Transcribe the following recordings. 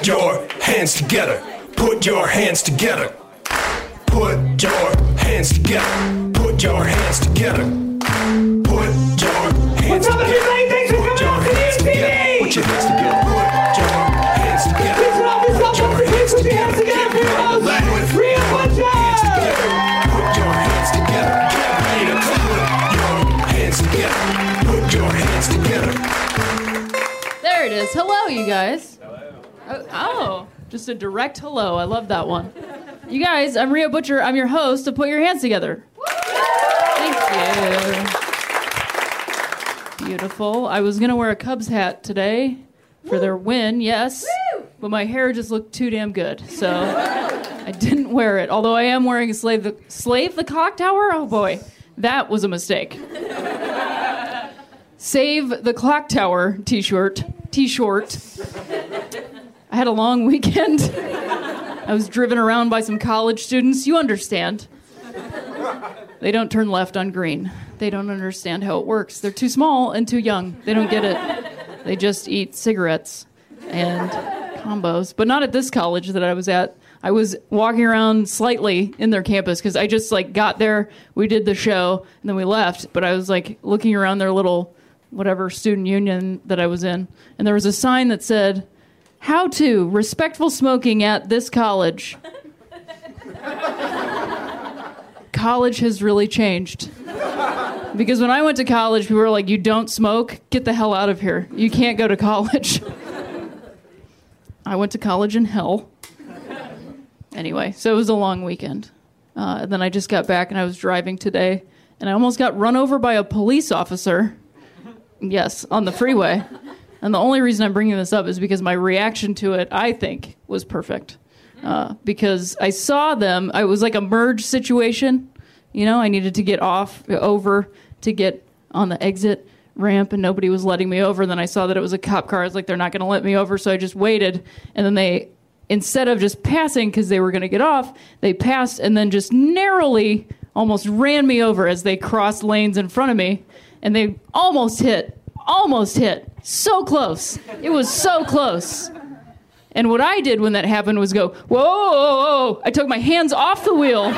Put your hands together. Put your hands together. Put your hands together. Put your hands together. Put your hands together. What's up, everybody? Thanks for coming out to the MTV. Put your hands together. Put your hands together. Please love this up. Put your hands together. With Rhea Butcher. Put your hands together. Put your hands together. Put your hands together. There it is. Hello, you guys. Hello. Oh, just a direct hello. I love that one. You guys, I'm Rhea Butcher. I'm your host of Put Your Hands Together. Thank you. Beautiful. I was going to wear a Cubs hat today for their win, yes. Woo! But my hair just looked too damn good, so I didn't wear it. Although I am wearing a Slave the Cock Tower? Oh, boy. That was a mistake. Save the Clock Tower T-shirt. I had a long weekend. I was driven around by some college students. You understand. They don't turn left on green. They don't understand how it works. They're too small and too young. They don't get it. They just eat cigarettes and combos. But not at this college that I was at. I was walking around slightly in their campus because I just got there. We did the show and then we left. But I was looking around their little whatever student union that I was in. And there was a sign that said, "How to respectful smoking at this college." College has really changed. Because when I went to college, people were like, "You don't smoke? Get the hell out of here. You can't go to college." I went to college in hell. Anyway, so it was a long weekend. And then I just got back and I was driving today. And I almost got run over by a police officer. Yes, on the freeway. And the only reason I'm bringing this up is because my reaction to it, I think, was perfect. Because I saw them, it was like a merge situation. You know, I needed to get over to get on the exit ramp, and nobody was letting me over. Then I saw that it was a cop car. I was like, they're not going to let me over, so I just waited. And then they, instead of just passing because they were going to get off, they passed and then just narrowly almost ran me over as they crossed lanes in front of me. And they almost hit. So close. It was so close. And what I did when that happened was go, whoa. I took my hands off the wheel.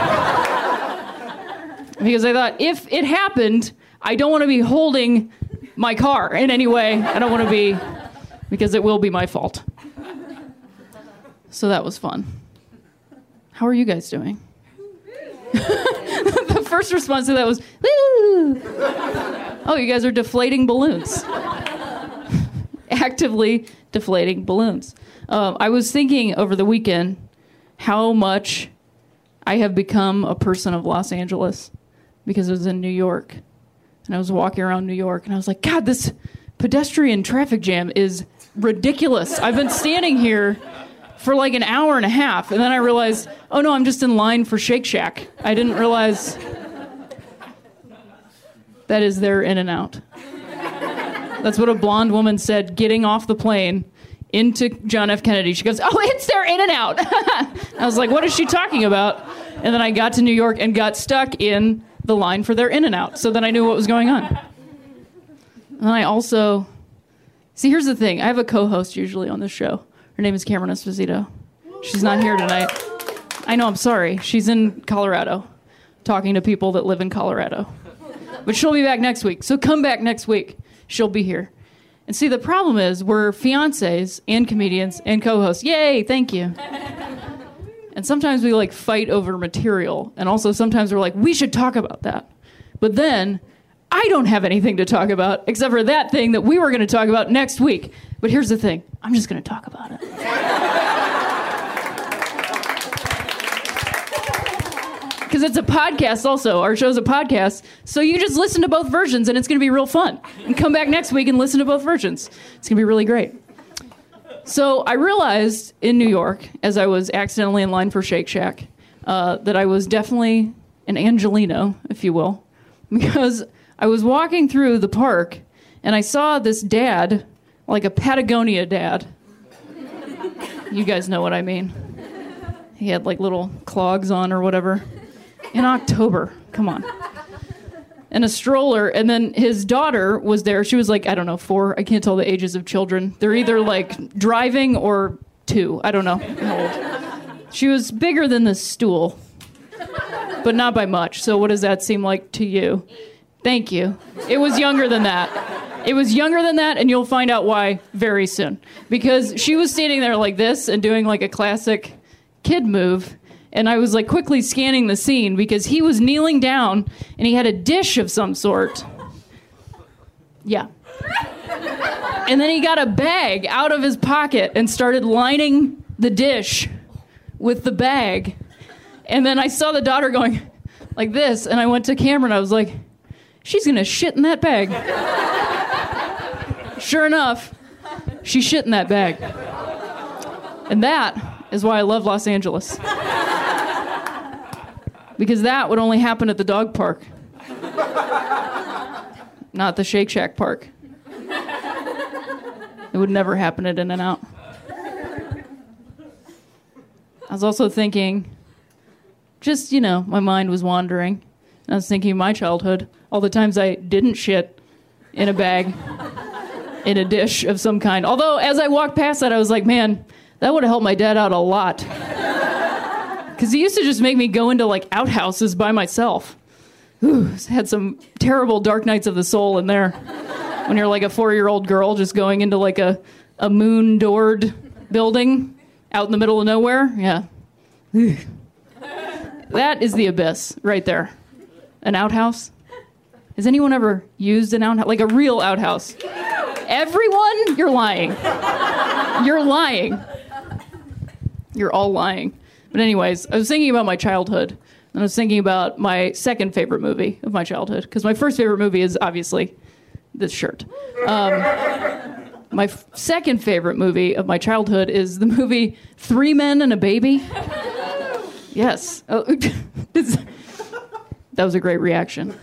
Because I thought, if it happened, I don't want to be holding my car in any way. I don't want to be, because it will be my fault. So that was fun. How are you guys doing? The first response to that was, woo! Oh, you guys are deflating balloons. Actively deflating balloons. I was thinking over the weekend how much I have become a person of Los Angeles, because I was in New York and I was walking around New York and I was like, God, this pedestrian traffic jam is ridiculous. I've been standing here for an hour and a half, and then I realized, oh no, I'm just in line for Shake Shack. I didn't realize that is their In-N-Out. That's what a blonde woman said getting off the plane into John F. Kennedy. She goes, "Oh, it's their In-N-Out." I was like, what is she talking about? And then I got to New York and got stuck in the line for their In-N-Out. So then I knew what was going on. And then I also... See, here's the thing. I have a co-host usually on this show. Her name is Cameron Esposito. She's not here tonight. I know, I'm sorry. She's in Colorado, talking to people that live in Colorado. But she'll be back next week. So come back next week. She'll be here. And see, the problem is we're fiancés and comedians and co-hosts. Yay, thank you. And sometimes we fight over material. And also sometimes we're we should talk about that. But then I don't have anything to talk about except for that thing that we were going to talk about next week. But here's the thing. I'm just going to talk about it. Because it's a podcast also. Our show's a podcast. So you just listen to both versions, and it's going to be real fun. And come back next week and listen to both versions. It's going to be really great. So I realized in New York, as I was accidentally in line for Shake Shack, that I was definitely an Angelino, if you will. Because I was walking through the park, and I saw this dad, a Patagonia dad. You guys know what I mean. He had, little clogs on or whatever. In October, come on. And a stroller, and then his daughter was there. She was I don't know, 4. I can't tell the ages of children. They're either driving or 2. I don't know how old. She was bigger than this stool, but not by much. So what does that seem like to you? Thank you. It was younger than that. It was younger than that, and you'll find out why very soon. Because she was standing there like this and doing like a classic kid move, and I was like quickly scanning the scene because he was kneeling down and he had a dish of some sort. Yeah. And then he got a bag out of his pocket and started lining the dish with the bag. And then I saw the daughter going like this, and I went to Cameron. I was like, she's going to shit in that bag. Sure enough, she shit in that bag. And that is why I love Los Angeles. Because that would only happen at the dog park. Not the Shake Shack park. It would never happen at In-N-Out. I was also thinking, just, you know, my mind was wandering. I was thinking of my childhood, all the times I didn't shit in a bag, in a dish of some kind. Although, as I walked past that, I was like, man, that would have helped my dad out a lot. Because he used to just make me go into, like, outhouses by myself. Ooh, had some terrible dark nights of the soul in there. When you're like a 4-year-old girl just going into like a moon-doored building out in the middle of nowhere. Yeah. Ooh. That is the abyss right there. An outhouse? Has anyone ever used an outhouse? Like a real outhouse? Everyone? You're lying. You're lying. You're all lying. But anyways, I was thinking about my childhood. And I was thinking about my second favorite movie of my childhood. Because my first favorite movie is obviously this shirt. My second favorite movie of my childhood is the movie 3 Men and a Baby. Yes. Oh, that was a great reaction.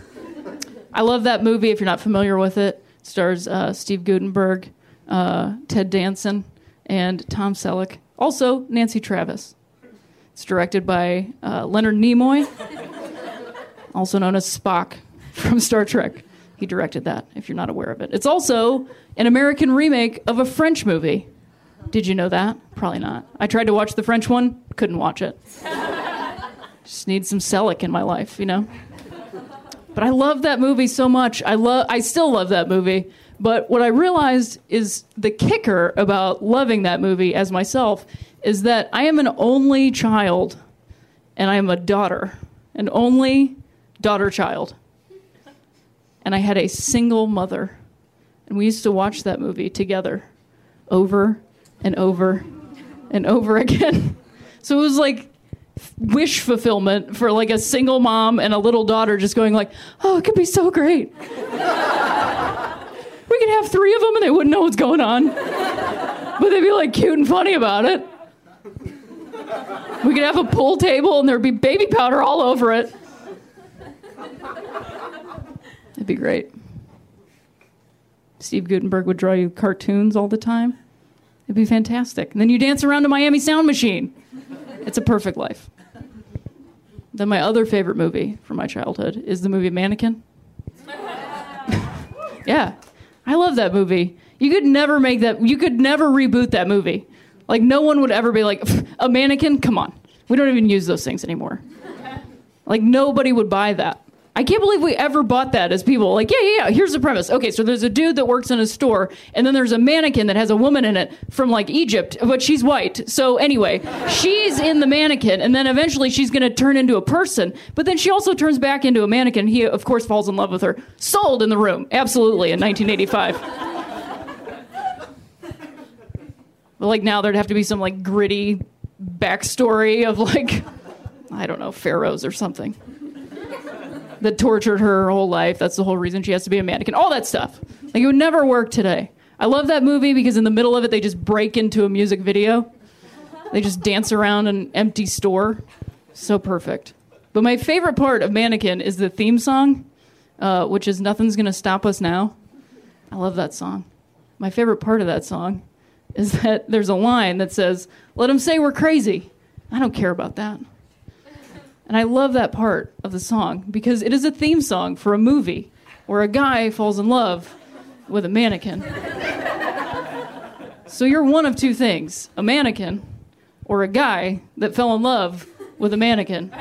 I love that movie. If you're not familiar with it, it stars Steve Guttenberg, Ted Danson, and Tom Selleck. Also, Nancy Travis. It's directed by Leonard Nimoy, also known as Spock from Star Trek. He directed that, if you're not aware of it. It's also an American remake of a French movie. Did you know that? Probably not. I tried to watch the French one, couldn't watch it. Just need some Selleck in my life, you know? But I love that movie so much. I still love that movie. But what I realized is the kicker about loving that movie as myself is that I am an only child, and I am a daughter, an only daughter child. And I had a single mother. And we used to watch that movie together over and over and over again. So it was like wish fulfillment for like a single mom and a little daughter just going like, oh, it could be so great. We could have 3 of them and they wouldn't know what's going on. But they'd be like cute and funny about it. We could have a pool table and there'd be baby powder all over it. It'd be great. Steve Guttenberg would draw you cartoons all the time. It'd be fantastic. And then you dance around a Miami Sound Machine. It's a perfect life. Then my other favorite movie from my childhood is the movie Mannequin. Yeah, I love that movie. You could never reboot that movie. Like, no one would ever be like, a mannequin? Come on. We don't even use those things anymore. Like, nobody would buy that. I can't believe we ever bought that as people. Like, yeah, here's the premise. Okay, so there's a dude that works in a store, and then there's a mannequin that has a woman in it from, like, Egypt, but she's white. So anyway, she's in the mannequin, and then eventually she's going to turn into a person, but then she also turns back into a mannequin. He, of course, falls in love with her. Sold in the room. Absolutely, in 1985. But, like, now there'd have to be some, like, gritty backstory of, like, I don't know, pharaohs or something. That tortured her whole life. That's the whole reason she has to be a mannequin. All that stuff. Like, it would never work today. I love that movie because in the middle of it, they just break into a music video. They just dance around an empty store. So perfect. But my favorite part of Mannequin is the theme song, which is Nothing's Gonna Stop Us Now. I love that song. My favorite part of that song is that there's a line that says, let them say we're crazy. I don't care about that. And I love that part of the song because it is a theme song for a movie where a guy falls in love with a mannequin. So you're one of two things, a mannequin or a guy that fell in love with a mannequin.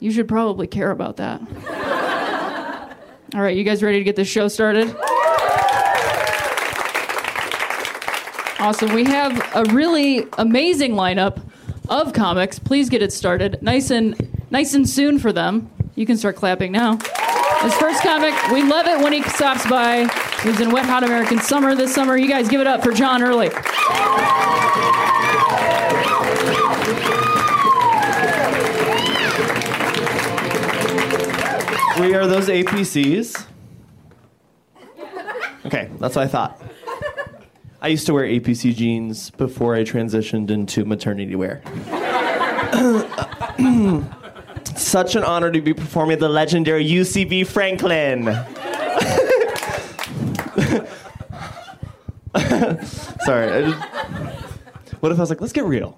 You should probably care about that. All right, you guys ready to get this show started? Awesome. We have a really amazing lineup of comics. Please get it started. Nice and soon for them. You can start clapping now. This first comic, we love it when he stops by. He's in Wet Hot American Summer this summer. You guys give it up for John Early. We are those APCs. Okay, that's what I thought. I used to wear APC jeans before I transitioned into maternity wear. Such an honor to be performing at the legendary UCB Franklin. Sorry. What if I was like, let's get real?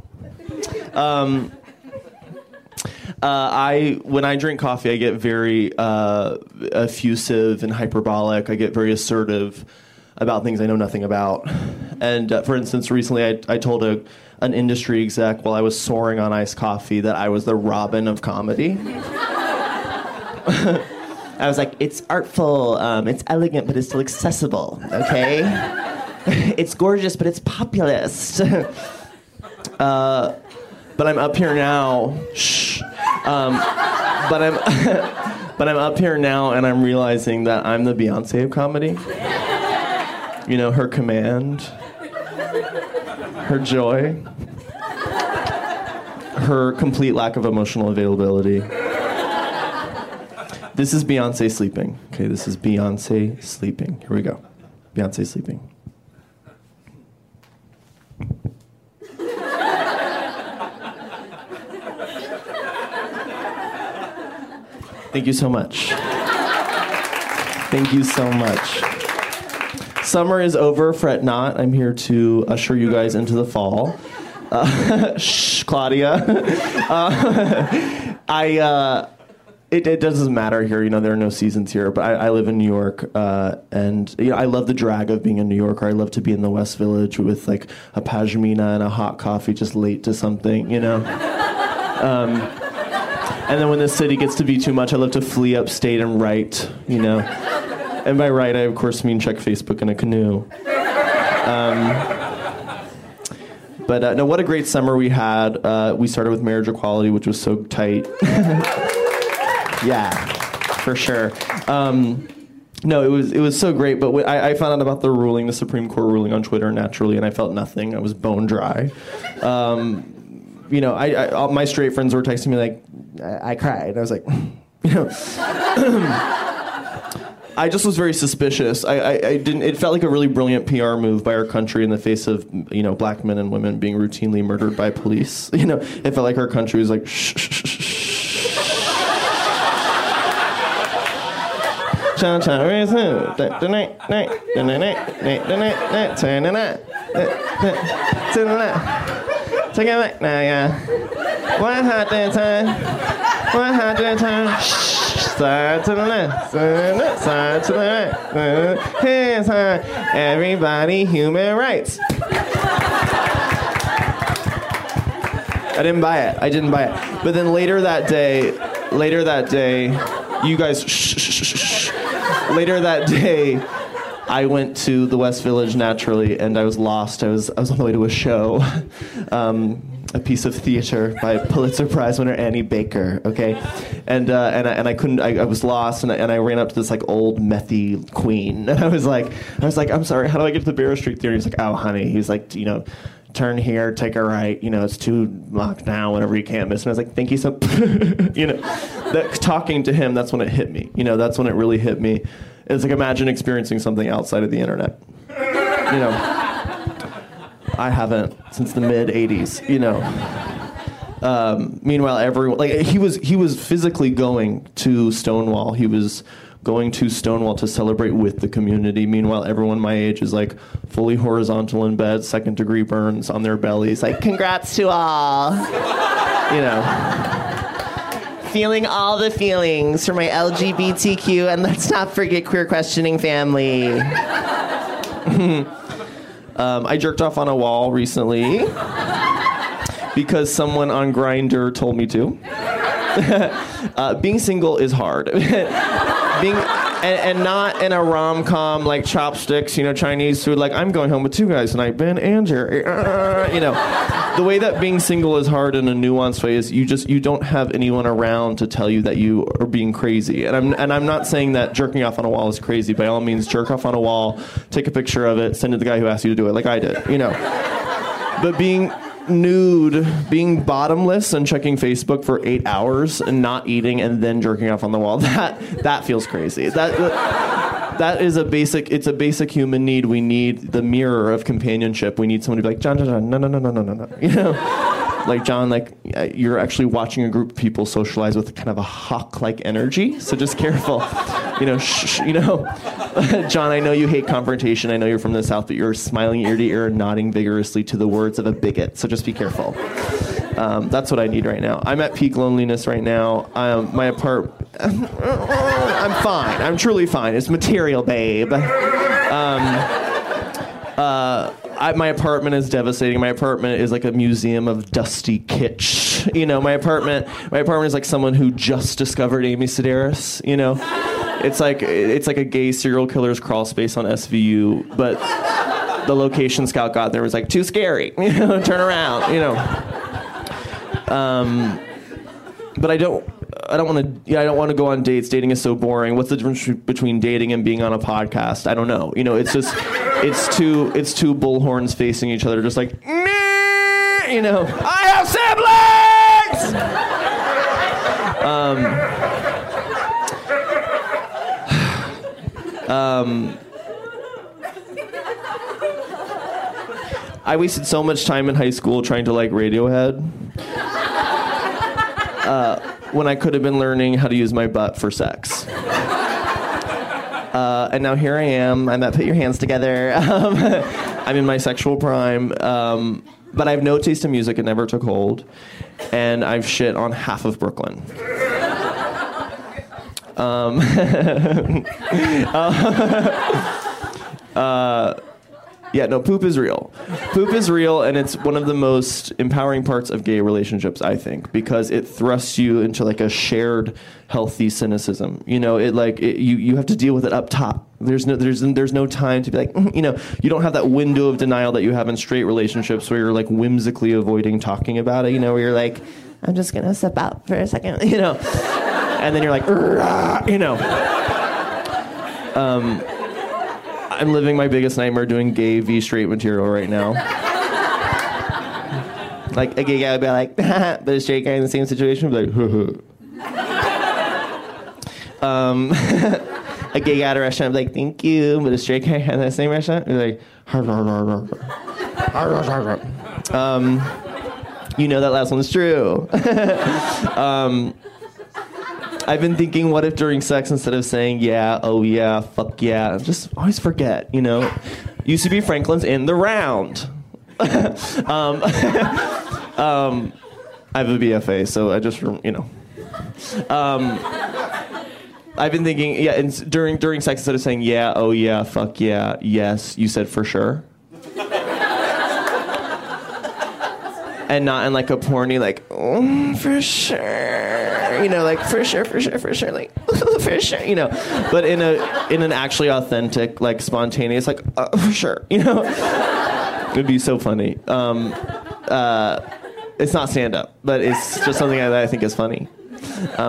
When I drink coffee, I get very effusive and hyperbolic. I get very assertive about things I know nothing about. And for instance, recently I told an industry exec while I was soaring on iced coffee that I was the Robin of comedy. I was like, it's artful, it's elegant, but it's still accessible, okay? It's gorgeous, but it's populist. But I'm up here now. Shh. But I'm up here now, and I'm realizing that I'm the Beyonce of comedy. You know, her command, her joy, her complete lack of emotional availability. This is Beyonce sleeping. Okay, this is Beyonce sleeping. Here we go. Beyonce sleeping. Thank you so much. Thank you so much. Summer is over, fret not. I'm here to usher you guys into the fall. Shh, Claudia. It doesn't matter here. You know, there are no seasons here. But I live in New York, and you know, I love the drag of being a New Yorker. I love to be in the West Village with like a pashmina and a hot coffee, just late to something, you know. And then when the city gets to be too much, I love to flee upstate and write, you know. And by right, I, of course, mean check Facebook in a canoe. No, what a great summer we had. We started with marriage equality, which was so tight. Yeah, for sure. No, it was so great. But I found out about the Supreme Court ruling on Twitter, naturally, and I felt nothing. I was bone dry. You know, all my straight friends were texting me, like, I cried. I was like, you know... I just was very suspicious. I didn't. It felt like a really brilliant PR move by our country in the face of, you know, black men and women being routinely murdered by police. You know, it felt like our country was like, shh, shh, shh, shh. Take it back now, yeah. 100 times. Shh. Side to the left, side to the right, hands high, everybody human rights. I didn't buy it. But then later that day, you guys, later that day, I went to the West Village naturally, and I was lost. I was on the way to a show. A piece of theater by Pulitzer Prize winner Annie Baker, okay, and I was lost, and I ran up to this like old methy queen, and I was like, I'm sorry, how do I get to the Bear Street Theater? He's like, oh honey, he's like, you know, turn here, take a right, you know, it's too locked now, whenever you can't miss. And I was like, thank you so, you know, that, talking to him, that's when it hit me, you know, that's when it really hit me. It's like imagine experiencing something outside of the internet, you know. I haven't since the mid '80s, you know. Meanwhile, everyone like he was physically going to Stonewall. He was going to Stonewall to celebrate with the community. Meanwhile, everyone my age is like fully horizontal in bed, second degree burns on their bellies, like congrats to all, you know. Feeling all the feelings for my LGBTQ and let's not forget queer questioning family. I jerked off on a wall recently because someone on Grindr told me to. Being single is hard. And not in a rom-com like Chopsticks, you know, Chinese food. Like, I'm going home with two guys tonight, Ben and Jerry. You know, the way that being single is hard in a nuanced way is you don't have anyone around to tell you that you are being crazy. And I'm not saying that jerking off on a wall is crazy. By all means, jerk off on a wall, take a picture of it, send it to the guy who asked you to do it, like I did, you know. But being nude, being bottomless and checking Facebook for 8 hours and not eating and then jerking off on the wall, that feels crazy. That is a basic human need. We need the mirror of companionship. We need someone to be like, John, no. You know, like, John, like, you're actually watching a group of people socialize with kind of a hawk-like energy, so just careful. You know, you know, John, I know you hate confrontation. I know you're from the South, but you're smiling ear to ear and nodding vigorously to the words of a bigot. So just be careful. That's what I need right now. I'm at peak loneliness right now. My apartment, I'm fine. I'm truly fine. It's material, babe. My apartment is devastating. My apartment is like a museum of dusty kitsch. You know, my apartment is like someone who just discovered Amy Sedaris, you know. It's like a gay serial killer's crawl space on SVU, but the location scout got there was like, too scary, you know, turn around, you know. But I don't want to go on dates. Dating is so boring. What's the difference between dating and being on a podcast? I don't know. You know, it's just it's two bullhorns facing each other, just like, nah! You know, I have siblings. I wasted so much time in high school trying to like Radiohead when I could have been learning how to use my butt for sex. And now here I am. I'm at Put Your Hands Together. I'm in my sexual prime. But I have no taste in music. It never took hold. And I've shit on half of Brooklyn. Poop is real. Poop is real, and it's one of the most empowering parts of gay relationships, I think, because it thrusts you into like a shared, healthy cynicism. You know, you have to deal with it up top. There's no time to be like, you know, you don't have that window of denial that you have in straight relationships where you're like whimsically avoiding talking about it. You know, where you're like, I'm just gonna step out for a second. You know. And then you're like, you know. I'm living my biggest nightmare doing gay v straight material right now. Like, a gay guy would be like, but a straight guy in the same situation would be like, a gay guy at a restaurant would be like, thank you. But a straight guy at that same restaurant would be like, you know that last one's true. I've been thinking, what if during sex, instead of saying, yeah, oh yeah, fuck yeah, just always forget, you know? Used to be Franklin's in the round. I have a BFA, so I just, you know. I've been thinking, yeah, and during sex, instead of saying, yeah, oh yeah, fuck yeah, yes, you said for sure. And not in like a porny, like, oh, for sure, you know, like, for sure, like, oh, for sure, you know, but in an actually authentic, like, spontaneous, like, oh, for sure, you know, it would be so funny. It's not stand-up, but it's just something that I think is funny,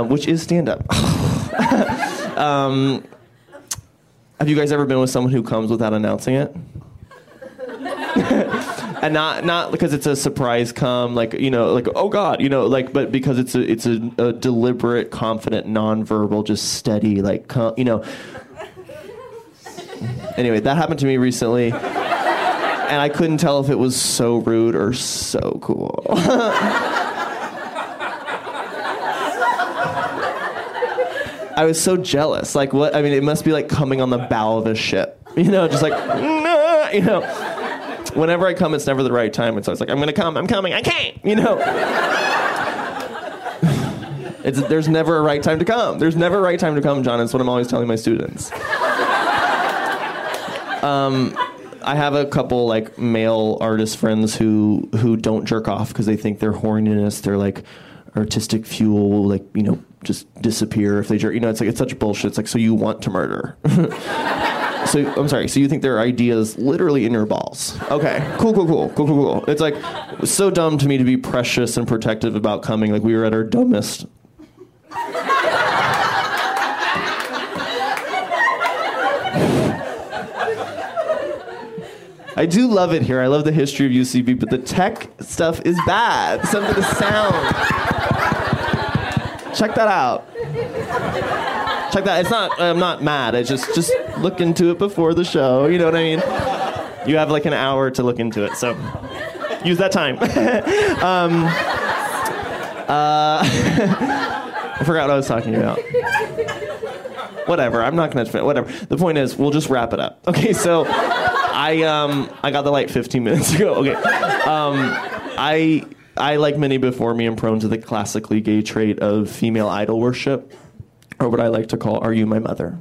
which is stand-up. Have you guys ever been with someone who comes without announcing it? And not because it's a surprise come, like, you know, like, oh God, you know, like, but because it's a deliberate, confident, nonverbal, just steady, like, come, you know. Anyway, that happened to me recently, and I couldn't tell if it was so rude or so cool. I was so jealous. Like, what? I mean, it must be like coming on the bow of a ship, you know, just like, nah, you know. Whenever I come, it's never the right time. It's always like, I'm going to come, I'm coming, I came, you know. There's never a right time to come. There's never a right time to come, John. It's what I'm always telling my students. I have a couple like male artist friends who don't jerk off because they think their horniness, their like artistic fuel will like, you know, just disappear if they jerk. You know, it's like, it's such bullshit. It's like, so you want to murder. So, I'm sorry, so you think there are ideas literally in your balls. Okay, cool. It's like, so dumb to me to be precious and protective about coming. Like, we were at our dumbest. I do love it here. I love the history of UCB, but the tech stuff is bad. Some of the sound. Check that out. Check that. It's not, I'm not mad. I just look into it before the show. You know what I mean? You have like an hour to look into it, so use that time. I forgot what I was talking about. Whatever. I'm not going to, whatever. The point is, we'll just wrap it up. Okay, so I got the light 15 minutes ago. Okay. I, like many before me, am prone to the classically gay trait of female idol worship. Or what I like to call, are you my mother?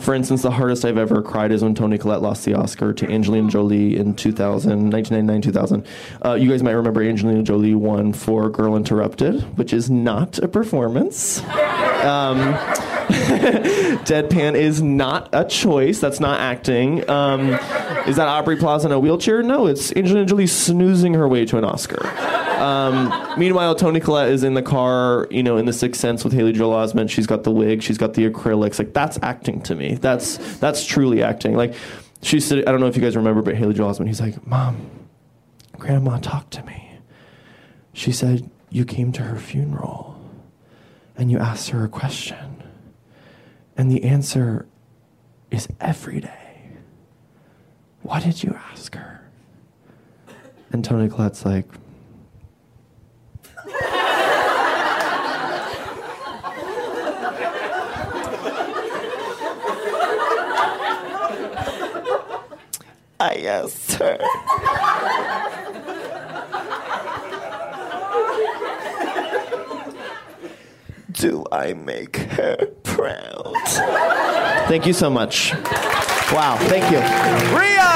For instance, the hardest I've ever cried is when Toni Collette lost the Oscar to Angelina Jolie in 1999-2000. You guys might remember Angelina Jolie won for Girl Interrupted, which is not a performance. Deadpan is not a choice. That's not acting. Is that Aubrey Plaza in a wheelchair? No, it's Angelina Jolie snoozing her way to an Oscar. Meanwhile, Toni Collette is in the car, you know, in The Sixth Sense with Haley Joel Osment. She's got the wig. She's got the acrylics. Like, that's acting to me. That's truly acting. Like, she's sitting, I don't know if you guys remember, but Haley Joel Osment, he's like, Mom, Grandma talked to me. She said, you came to her funeral and you asked her a question. And the answer is every day. Why did you ask her? And Toni Collette's like, I asked her. Do I make her proud? Thank you so much. Wow, thank you. Rhea!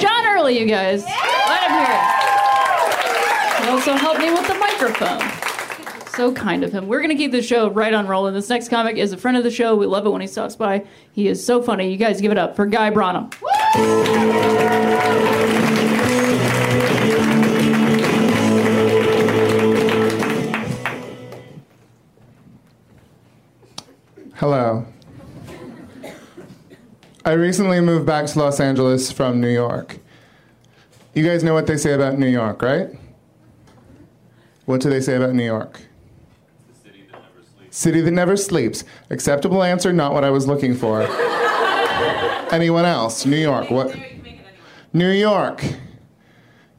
John Early, you guys. Let him hear it. He also helped me with the microphone. So kind of him. We're going to keep the show right on rolling. This next comic is a friend of the show. We love it when he stops by. He is so funny. You guys give it up for Guy Branum. Woo! Hello. I recently moved back to Los Angeles from New York. You guys know what they say about New York, right? What do they say about New York? It's the city that never sleeps. City that never sleeps. Acceptable answer, not what I was looking for. Anyone else? New York. What? New York.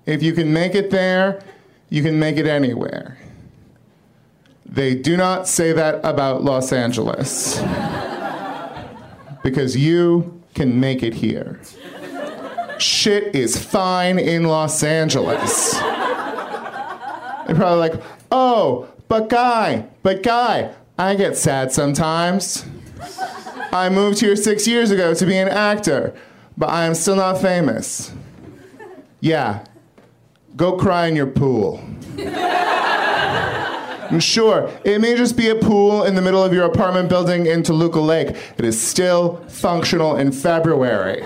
If you can make it there, you can make it anywhere. They do not say that about Los Angeles. Because you can make it here. Shit is fine in Los Angeles. They're probably like, oh, but Guy, I get sad sometimes. I moved here 6 years ago to be an actor, but I am still not famous. Yeah, go cry in your pool. I'm sure, it may just be a pool in the middle of your apartment building in Toluca Lake. It is still functional in February.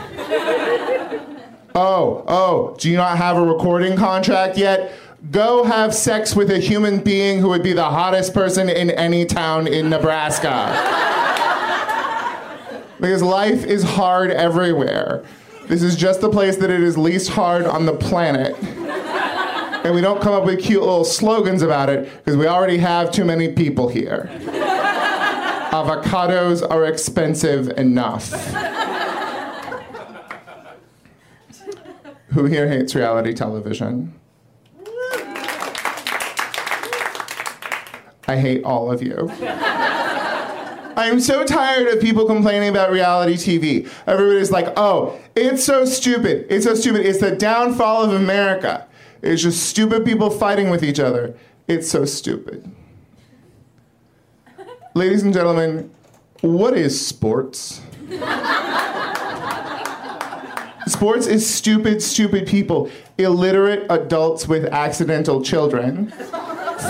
Oh, do you not have a recording contract yet? Go have sex with a human being who would be the hottest person in any town in Nebraska. Because life is hard everywhere. This is just the place that it is least hard on the planet. And we don't come up with cute little slogans about it because we already have too many people here. Avocados are expensive enough. Who here hates reality television? I hate all of you. I am so tired of people complaining about reality TV. Everybody's like, oh, it's so stupid. It's the downfall of America. It's just stupid people fighting with each other. It's so stupid. Ladies and gentlemen, what is sports? Sports is stupid, stupid people, illiterate adults with accidental children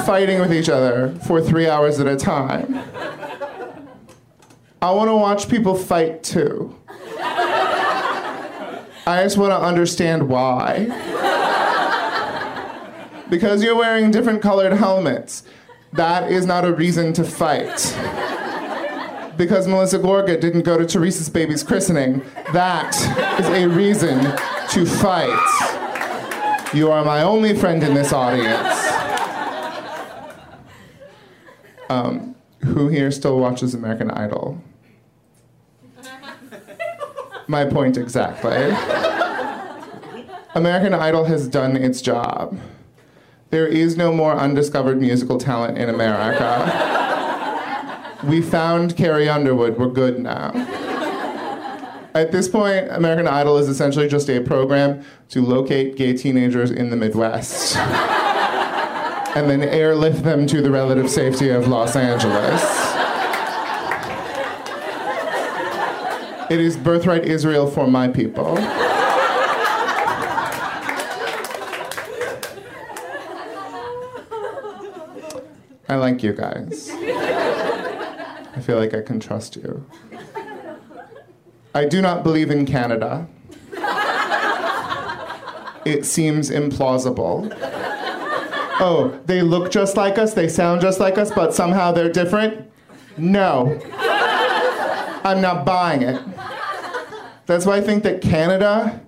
fighting with each other for 3 hours at a time. I want to watch people fight too. I just want to understand why. Because you're wearing different colored helmets, that is not a reason to fight. Because Melissa Gorga didn't go to Teresa's baby's christening, that is a reason to fight. You are my only friend in this audience. Who here still watches American Idol? My point exactly. American Idol has done its job. There is no more undiscovered musical talent in America. We found Carrie Underwood, we're good now. At this point, American Idol is essentially just a program to locate gay teenagers in the Midwest and then airlift them to the relative safety of Los Angeles. It is birthright Israel for my people. I like you guys. I feel like I can trust you. I do not believe in Canada. It seems implausible. Oh, they look just like us, they sound just like us, but somehow they're different? No. I'm not buying it. That's why I think that Canada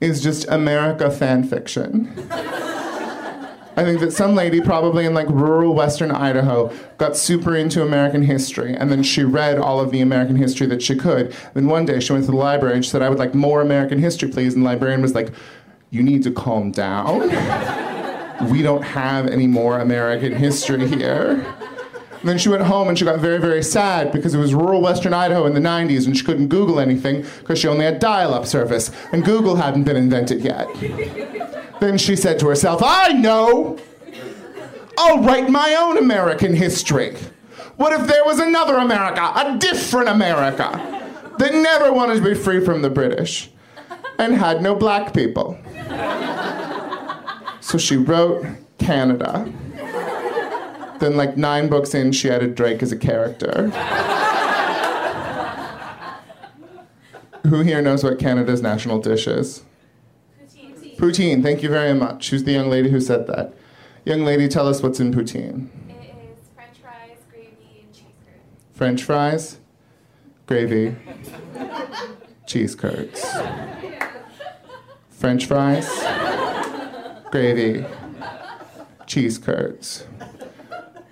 is just America fan fiction. I think that some lady, probably in like rural western Idaho, got super into American history, and then she read all of the American history that she could. Then one day she went to the library and she said, I would like more American history, please. And the librarian was like, you need to calm down. We don't have any more American history here. And then she went home and she got very, very sad because it was rural western Idaho in the 90s and she couldn't Google anything because she only had dial-up service and Google hadn't been invented yet. Then she said to herself, I know! I'll write my own American history. What if there was another America, a different America, that never wanted to be free from the British and had no black people? So she wrote Canada. Then like 9 books in, she added Drake as a character. Who here knows what Canada's national dish is? Poutine. Poutine, thank you very much. Who's the young lady who said that? Young lady, tell us what's in poutine. It is French fries, gravy, and cheese curds. French fries, gravy, cheese curds. French fries, gravy, cheese curds.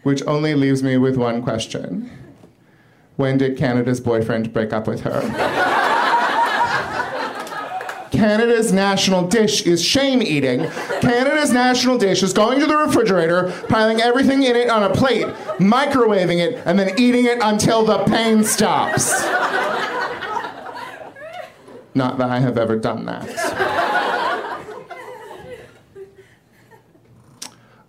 Which only leaves me with one question. When did Canada's boyfriend break up with her? Canada's national dish is shame eating. Canada's national dish is going to the refrigerator, piling everything in it on a plate, microwaving it, and then eating it until the pain stops. Not that I have ever done that.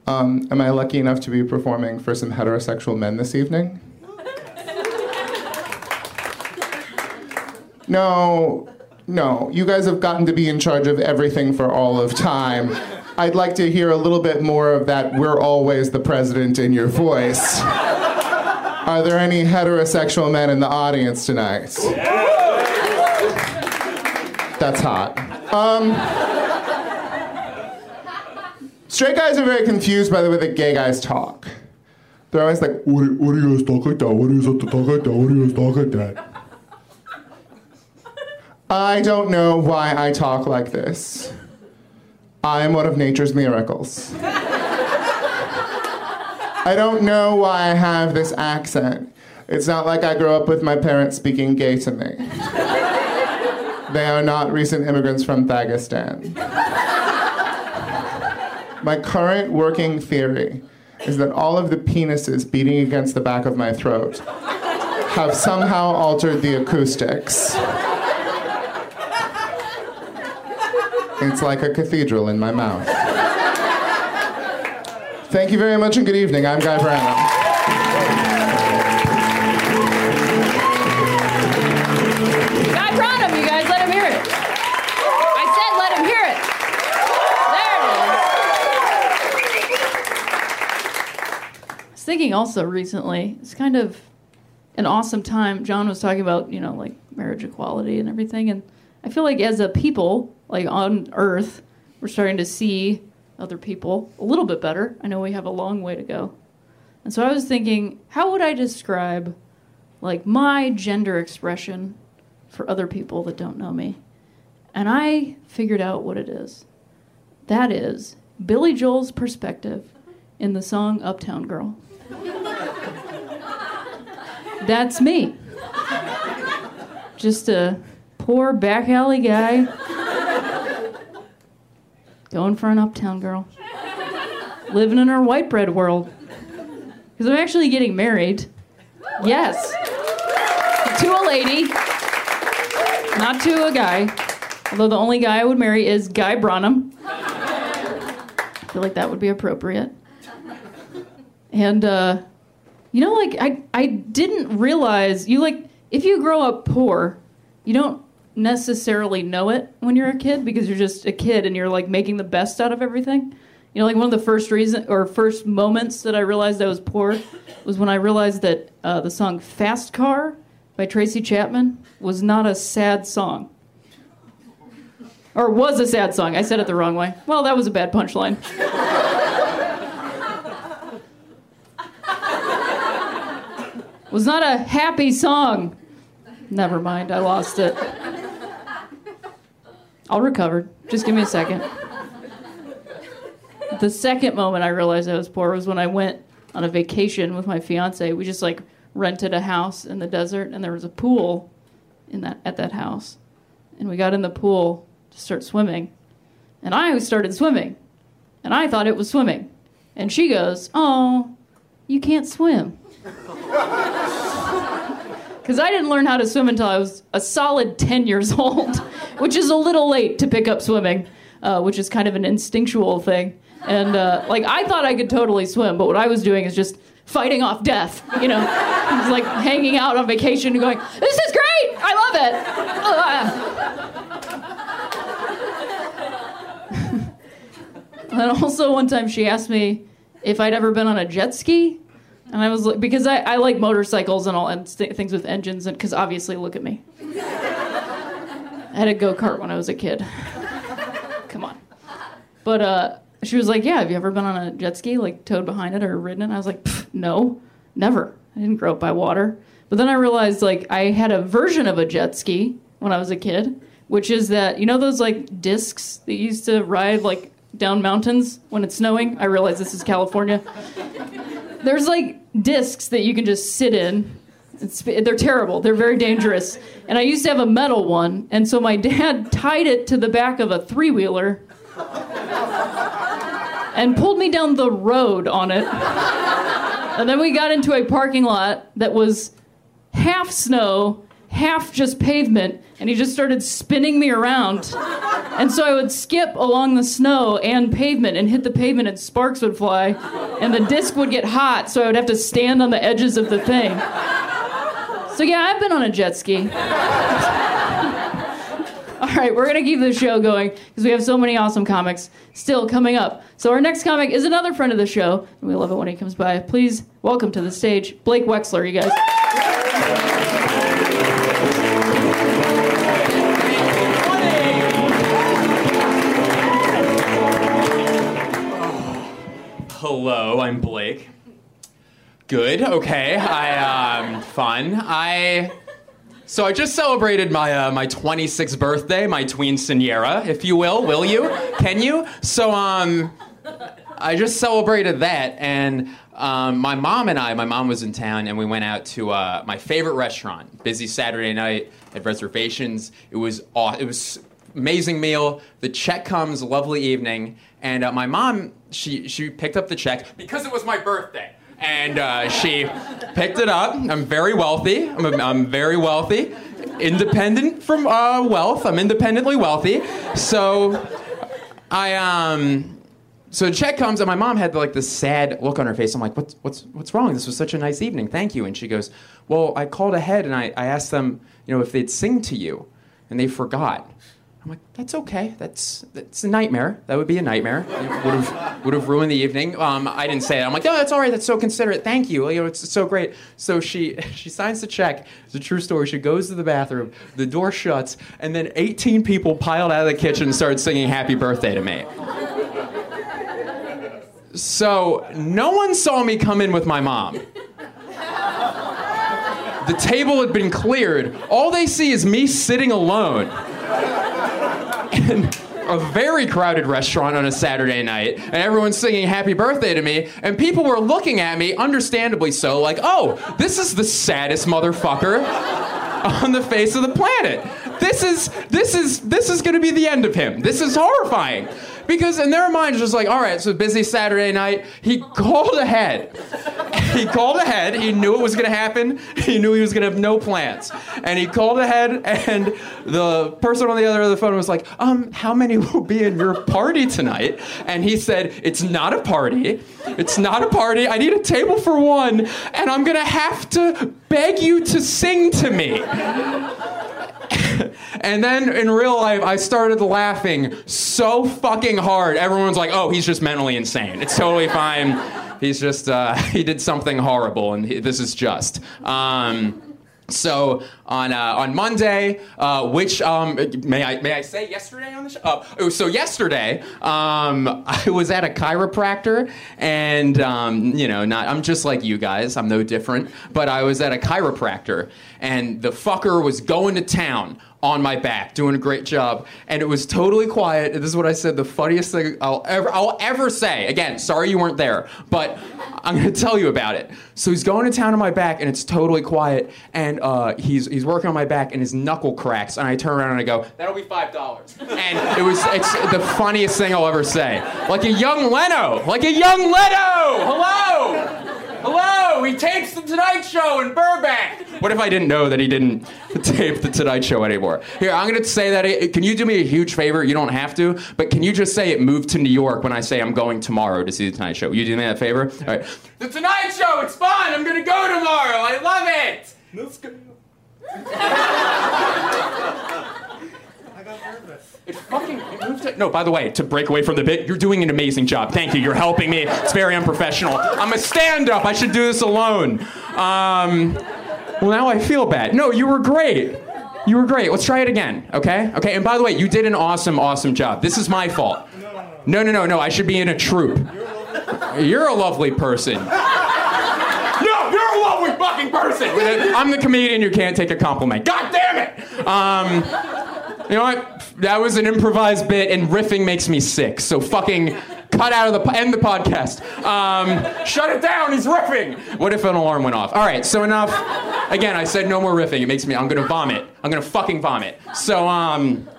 Am I lucky enough to be performing for some heterosexual men this evening? No. You guys have gotten to be in charge of everything for all of time. I'd like to hear a little bit more of that we're always the president in your voice. Are there any heterosexual men in the audience tonight? That's hot. Straight guys are very confused by the way that gay guys talk. They're always like, what do you guys talk like that? What do you guys talk like that? What do you guys talk like that? I don't know why I talk like this. I am one of nature's miracles. I don't know why I have this accent. It's not like I grew up with my parents speaking gay to me. They are not recent immigrants from Dagestan. My current working theory is that all of the penises beating against the back of my throat have somehow altered the acoustics. It's like a cathedral in my mouth. Thank you very much and good evening. I'm Guy Branum. Thinking also recently, it's kind of an awesome time. John was talking about, like marriage equality and everything. And I feel like as a people, like on Earth, we're starting to see other people a little bit better. I know we have a long way to go. And so I was thinking, how would I describe like my gender expression for other people that don't know me? And I figured out what it is. That is Billy Joel's perspective in the song Uptown Girl. That's me. Just a poor back alley guy going for an uptown girl. Living in her white bread world. Because I'm actually getting married. Yes. To a lady. Not to a guy. Although the only guy I would marry is Guy Branum. I feel like that would be appropriate. And, I didn't realize, if you grow up poor, you don't necessarily know it when you're a kid because you're just a kid and you're, making the best out of everything. One of the first moments that I realized I was poor was when I realized that the song Fast Car by Tracy Chapman was not a sad song. Or was a sad song. I said it the wrong way. Well, that was a bad punchline. Was not a happy song. Never mind, I lost it. I'll recover. Just give me a second. The second moment I realized I was poor was when I went on a vacation with my fiancé. We just rented a house in the desert, and there was a pool at that house. And we got in the pool to start swimming. And I started swimming. And I thought it was swimming. And she goes, "Oh, you can't swim." Because I didn't learn how to swim until I was a solid 10 years old, which is a little late to pick up swimming, which is kind of an instinctual thing. And, I thought I could totally swim, but what I was doing is just fighting off death, Just, hanging out on vacation and going, "This is great! I love it!" And also one time she asked me if I'd ever been on a jet ski. And I was like, because I like motorcycles and all and things with engines, and because obviously, look at me. I had a go-kart when I was a kid. Come on. But she was like, "Yeah, have you ever been on a jet ski, towed behind it or ridden it?" And I was like, "No, never. I didn't grow up by water." But then I realized, I had a version of a jet ski when I was a kid, which is that, those, discs that you used to ride, down mountains when it's snowing? I realize this is California. There's discs that you can just sit in. They're terrible. They're very dangerous. And I used to have a metal one, and so my dad tied it to the back of a three-wheeler and pulled me down the road on it. And then we got into a parking lot that was half snow, half just pavement, and he just started spinning me around. And so I would skip along the snow and pavement and hit the pavement and sparks would fly and the disc would get hot, so I would have to stand on the edges of the thing. So yeah, I've been on a jet ski. All right, we're going to keep the show going because we have so many awesome comics still coming up. So our next comic is another friend of the show, and we love it when he comes by. Please welcome to the stage Blake Wexler, you guys. Hello, I'm Blake. Good, okay. Fun. So I just celebrated my 26th birthday, my tween seniera, if you will. Will you? Can you? So I just celebrated that, and my mom was in town, and we went out to my favorite restaurant. Busy Saturday night, had reservations. It was amazing meal. The check comes, lovely evening, and my mom. She picked up the check because it was my birthday. And she picked it up. I'm very wealthy. I'm very wealthy. Independent from wealth. I'm independently wealthy. So I So the check comes, and my mom had like this sad look on her face. I'm like, what's wrong? This was such a nice evening. Thank you. And she goes, well, I called ahead, and I asked them, you know, if they'd sing to you, and they forgot. I'm like, that's okay. That's a nightmare. That would be a nightmare. It would have ruined the evening. I didn't say that. I'm like, no, that's all right. That's so considerate. Thank you. You know, it's so great. So she signs the check. It's a true story. She goes to the bathroom. The door shuts, and then 18 people piled out of the kitchen and started singing "Happy Birthday" to me. So no one saw me come in with my mom. The table had been cleared. All they see is me sitting alone. In a very crowded restaurant on a Saturday night, and everyone's singing "Happy Birthday" to me, and people were looking at me, understandably so, like, oh, this is the saddest motherfucker on the face of the planet. This is gonna be the end of him. This is horrifying. Because in their minds, just like, all right, so busy Saturday night, he called ahead, he knew it was gonna happen, he knew he was gonna have no plans. And he called ahead, and the person on the other end of the phone was like, how many will be in your party tonight? And he said, it's not a party, I need a table for one, and I'm gonna have to beg you to sing to me. And then in real life, I started laughing so fucking hard. Everyone's like, oh, he's just mentally insane. It's totally fine. He's just, he did something horrible, and this is just. So on Monday, which may I say yesterday on the show? Oh, so yesterday, I was at a chiropractor, and I'm just like you guys. I'm no different. But I was at a chiropractor, and the fucker was going to town on my back, doing a great job, and it was totally quiet. And this is what I said: the funniest thing I'll ever say. Again, sorry you weren't there, but I'm gonna tell you about it. So he's going to town on my back, and it's totally quiet. And he's working on my back, and his knuckle cracks. And I turn around and I go, "That'll be $5." And it's the funniest thing I'll ever say. Like a young Leno. Hello. He tapes the Tonight Show in Burbank. What if I didn't know that he didn't tape the Tonight Show anymore? Here, I'm gonna say that. Can you do me a huge favor? You don't have to, but can you just say it moved to New York when I say I'm going tomorrow to see the Tonight Show? Will you do me that favor? All right. The Tonight Show. It's fun. I'm gonna go tomorrow. I love it. Let's go. I got nervous. It moved to... No, by the way, to break away from the bit, you're doing an amazing job. Thank you. You're helping me. It's very unprofessional. I'm a stand-up. I should do this alone. Well, now I feel bad. No, you were great. Let's try it again, okay? Okay, and by the way, you did an awesome, awesome job. This is my fault. No. I should be in a troupe. You're a lovely person. No, you're a lovely fucking person. I'm the comedian. You can't take a compliment. God damn it. You know what? That was an improvised bit, and riffing makes me sick. So fucking... Cut out of the end the podcast. Shut it down. He's riffing. What if an alarm went off? All right. So enough. Again, I said no more riffing. It makes me. I'm gonna vomit. I'm gonna fucking vomit. So I've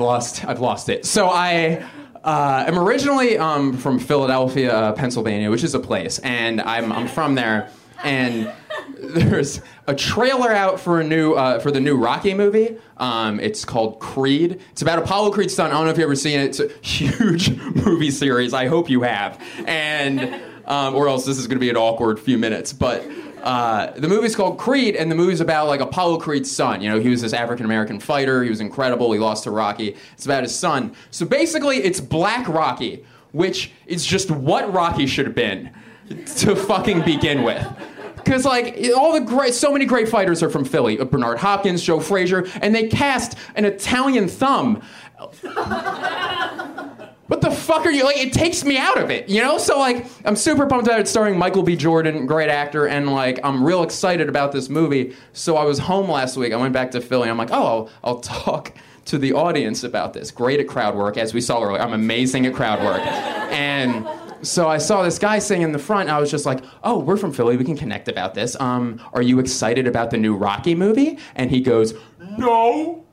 lost it. So I am originally from Philadelphia, Pennsylvania, which is a place, and I'm from there. And there's a trailer out for the new Rocky movie. It's called Creed. It's about Apollo Creed's son. I don't know if you've ever seen it. It's a huge movie series. I hope you have. And or else this is going to be an awkward few minutes. But the movie's called Creed, and the movie's about like Apollo Creed's son. You know, he was this African American fighter. He was incredible. He lost to Rocky. It's about his son. So basically, it's Black Rocky, which is just what Rocky should have been to fucking begin with. Because, like, so many great fighters are from Philly. Bernard Hopkins, Joe Frazier, and they cast an Italian thumb. What the fuck are you, like, it takes me out of it, you know? So, like, I'm super pumped about it, starring Michael B. Jordan, great actor, and, like, I'm real excited about this movie. So I was home last week, I went back to Philly, I'm like, oh, I'll talk to the audience about this. Great at crowd work, as we saw earlier. I'm amazing at crowd work. And... so I saw this guy singing in the front, and I was just like, oh, we're from Philly, we can connect about this. Are you excited about the new Rocky movie? And he goes, no.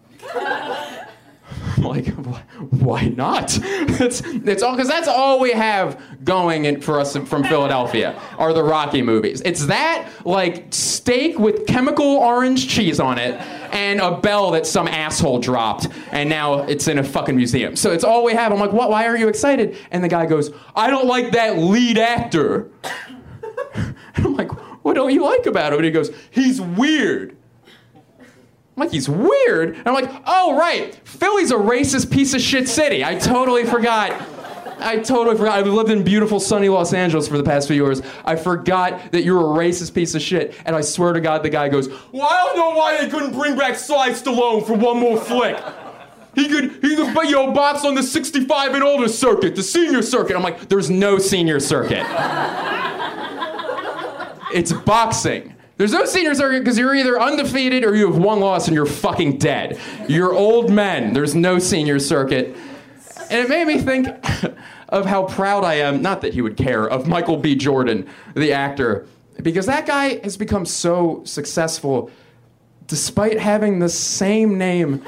I'm like, why not? It's all because that's all we have going in for us from Philadelphia are the Rocky movies. It's that like steak with chemical orange cheese on it and a bell that some asshole dropped and now it's in a fucking museum. So it's all we have. I'm like, what? Why aren't you excited? And the guy goes, I don't like that lead actor. And I'm like, what don't you like about him? And he goes, he's weird. I'm like, he's weird? And I'm like, oh, right. Philly's a racist piece of shit city. I totally forgot. I've lived in beautiful, sunny Los Angeles for the past few years. I forgot that you're a racist piece of shit. And I swear to God, the guy goes, well, I don't know why they couldn't bring back Sly Stallone for one more flick. He could box on the 65 and older circuit, the senior circuit. I'm like, there's no senior circuit. It's boxing. There's no senior circuit because you're either undefeated or you have one loss and you're fucking dead. You're old men. There's no senior circuit. And it made me think of how proud I am, not that he would care, of Michael B. Jordan, the actor, because that guy has become so successful despite having the same name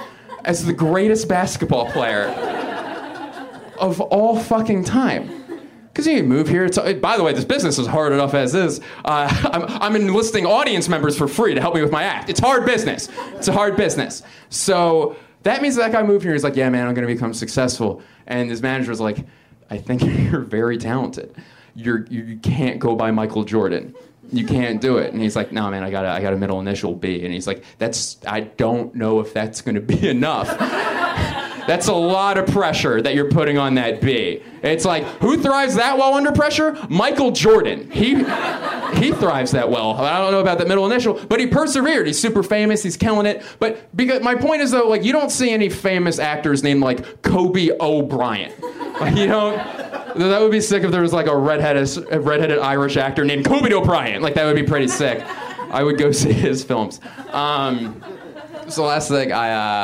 as the greatest basketball player of all fucking time. Because you move here. By the way, this business is hard enough as is. I'm enlisting audience members for free to help me with my act. It's hard business. So that means that guy moved here. He's like, yeah, man, I'm going to become successful. And his manager's like, I think you're very talented. You can't go by Michael Jordan. You can't do it. And he's like, no, man, I got a middle initial B. And he's like, I don't know if that's going to be enough. That's a lot of pressure that you're putting on that B. It's like, who thrives that well under pressure? Michael Jordan. He thrives that well. I don't know about that middle initial, but he persevered. He's super famous. He's killing it. But because my point is, though, like you don't see any famous actors named like Kobe O'Brien. Like, you don't. That would be sick if there was like a redheaded Irish actor named Kobe O'Brien. Like that would be pretty sick. I would go see his films. So last thing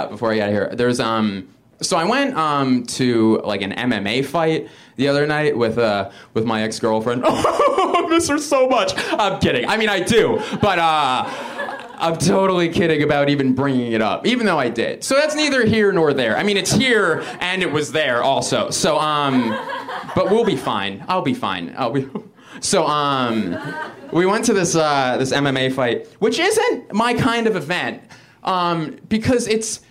before I get out of here, there's So I went to like an MMA fight the other night with my ex-girlfriend. Oh, I miss her so much. I'm kidding. I mean, I do, but I'm totally kidding about even bringing it up, even though I did. So that's neither here nor there. I mean, it's here and it was there also. So, but we'll be fine. I'll be fine. We went to this MMA fight, which isn't my kind of event, because it's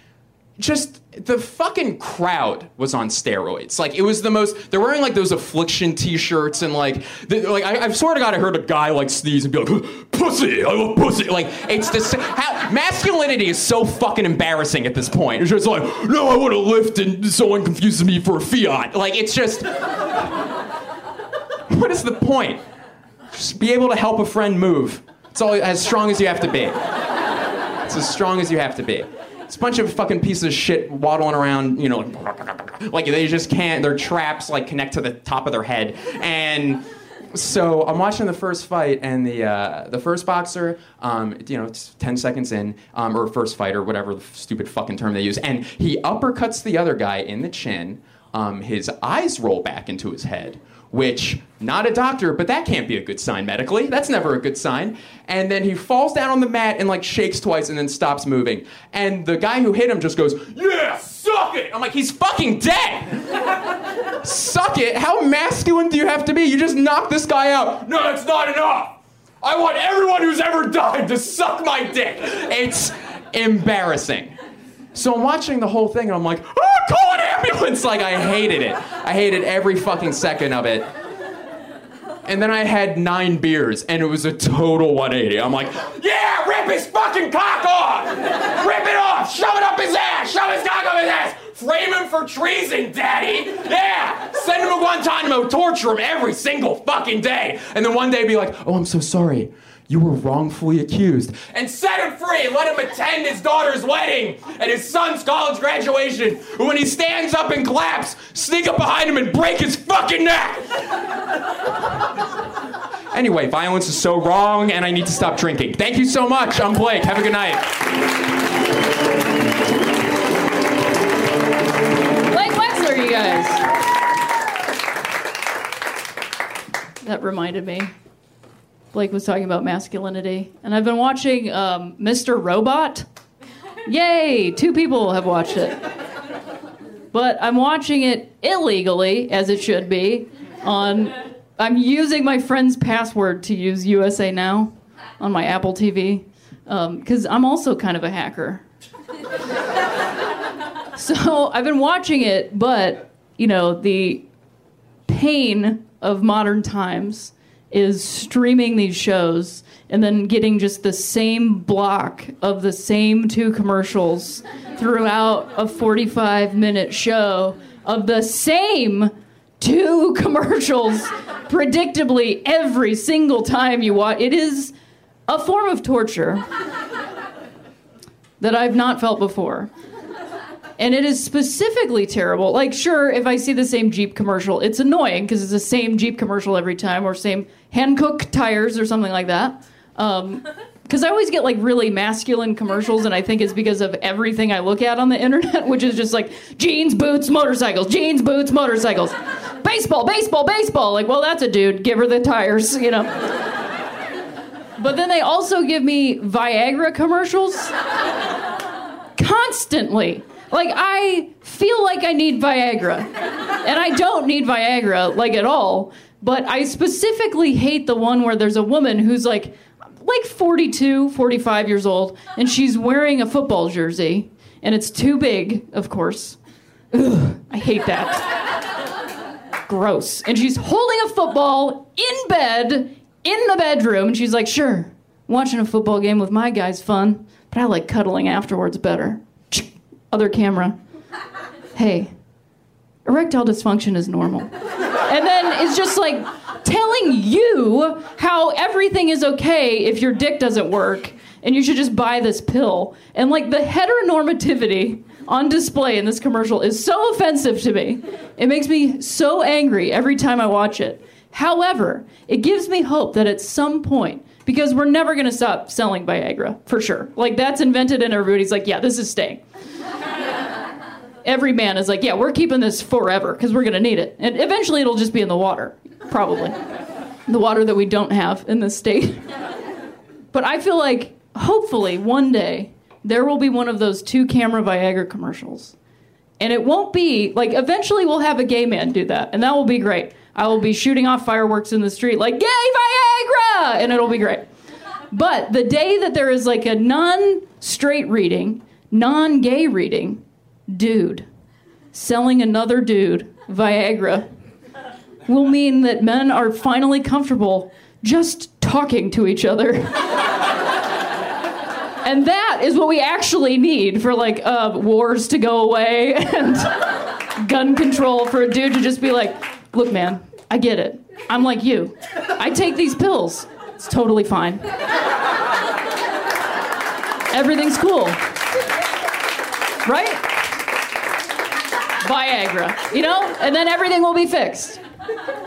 just. The fucking crowd was on steroids. Like, it was the most... They're wearing, like, those Affliction t-shirts and, like... I swear to God, I heard a guy, like, sneeze and be like, pussy! I love pussy! Like, it's this... masculinity is so fucking embarrassing at this point. It's just like, no, I want to lift and someone confuses me for a Fiat. Like, it's just... What is the point? Just be able to help a friend move. It's all as strong as you have to be. It's as strong as you have to be. It's a bunch of fucking pieces of shit waddling around, you know, like they just can't, their traps like connect to the top of their head. And so I'm watching the first fight and the first boxer, you know, it's 10 seconds in, or first fight or whatever the stupid fucking term they use. And he uppercuts the other guy in the chin. His eyes roll back into his head, which, not a doctor, but that can't be a good sign medically. That's never a good sign. And then he falls down on the mat and like shakes twice and then stops moving. And the guy who hit him just goes, yeah, suck it! I'm like, he's fucking dead! Suck it? How masculine do you have to be? You just knocked this guy out. No, that's not enough! I want everyone who's ever died to suck my dick! It's embarrassing. So I'm watching the whole thing and I'm like, oh, call an ambulance! Like, I hated it. I hated every fucking second of it. And then I had 9 beers and it was a total 180. I'm like, yeah, rip his fucking cock off! Rip it off! Shove it up his ass! Shove his cock up his ass! Frame him for treason, daddy! Yeah! Send him to Guantanamo, torture him every single fucking day! And then one day be like, oh, I'm so sorry. You were wrongfully accused. And set him free and let him attend his daughter's wedding and his son's college graduation. And when he stands up and claps, sneak up behind him and break his fucking neck. Anyway, violence is so wrong and I need to stop drinking. Thank you so much. I'm Blake. Have a good night. Blake Wexler, you guys. That reminded me. Blake was talking about masculinity. And I've been watching Mr. Robot. Yay! 2 people have watched it. But I'm watching it illegally, as it should be. I'm using my friend's password to use USA Now on my Apple TV, because I'm also kind of a hacker. So I've been watching it, but, you know, the pain of modern times is streaming these shows and then getting just the same block of the same two commercials throughout a 45-minute show of the same two commercials predictably every single time you watch. It is a form of torture that I've not felt before. And it is specifically terrible. Like, sure, if I see the same Jeep commercial, it's annoying because it's the same Jeep commercial every time, or same Hankook tires or something like that. Because I always get, like, really masculine commercials, and I think it's because of everything I look at on the internet, which is just, like, jeans, boots, motorcycles, jeans, boots, motorcycles. Baseball, baseball, baseball. Like, well, that's a dude. Give her the tires, you know. But then they also give me Viagra commercials constantly. Like, I feel like I need Viagra, and I don't need Viagra, like, at all, but I specifically hate the one where there's a woman who's, like 42, 45 years old, and she's wearing a football jersey, and it's too big, of course. Ugh, I hate that. Gross. And she's holding a football in bed, in the bedroom, and she's like, sure, watching a football game with my guy's fun, but I like cuddling afterwards better. Other camera. Hey, erectile dysfunction is normal. And then it's just like telling you how everything is okay if your dick doesn't work and you should just buy this pill. And like the heteronormativity on display in this commercial is so offensive to me. It makes me so angry every time I watch it. However, it gives me hope that at some point, because we're never going to stop selling Viagra, for sure. Like, that's invented and everybody's like, yeah, this is staying. Every man is like, yeah, we're keeping this forever because we're going to need it. And eventually it'll just be in the water, probably. The water that we don't have in this state. But I feel like, hopefully, one day, there will be one of those two-camera Viagra commercials. And it won't be, like, eventually we'll have a gay man do that, and that will be great. I will be shooting off fireworks in the street like, gay Viagra! And it'll be great. But the day that there is, like, a non-straight reading, non-gay reading, dude selling another dude Viagra will mean that men are finally comfortable just talking to each other. And that is what we actually need for, like, wars to go away and gun control, for a dude to just be like, look, man, I get it. I'm like you. I take these pills. It's totally fine. Everything's cool. Right? Viagra, you know? And then everything will be fixed.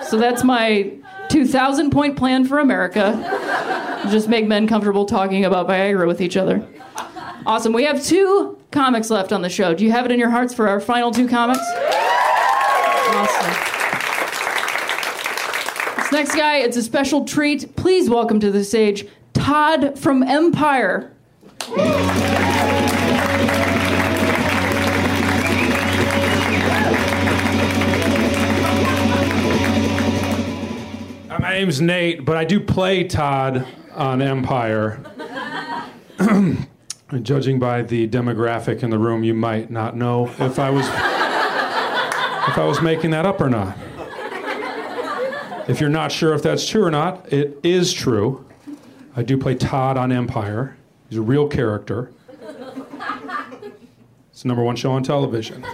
So that's my 2,000-point plan for America. Just make men comfortable talking about Viagra with each other. Awesome. We have two comics left on the show. Do you have it in your hearts for our final two comics? Awesome. This next guy, it's a special treat. Please welcome to the stage Todd from Empire. My name's Nate, but I do play Todd on Empire. And judging by the demographic in the room, you might not know if I was making that up or not. If you're not sure if that's true or not, it is true. I do play Todd on Empire. He's a real character. It's the #1 show on television.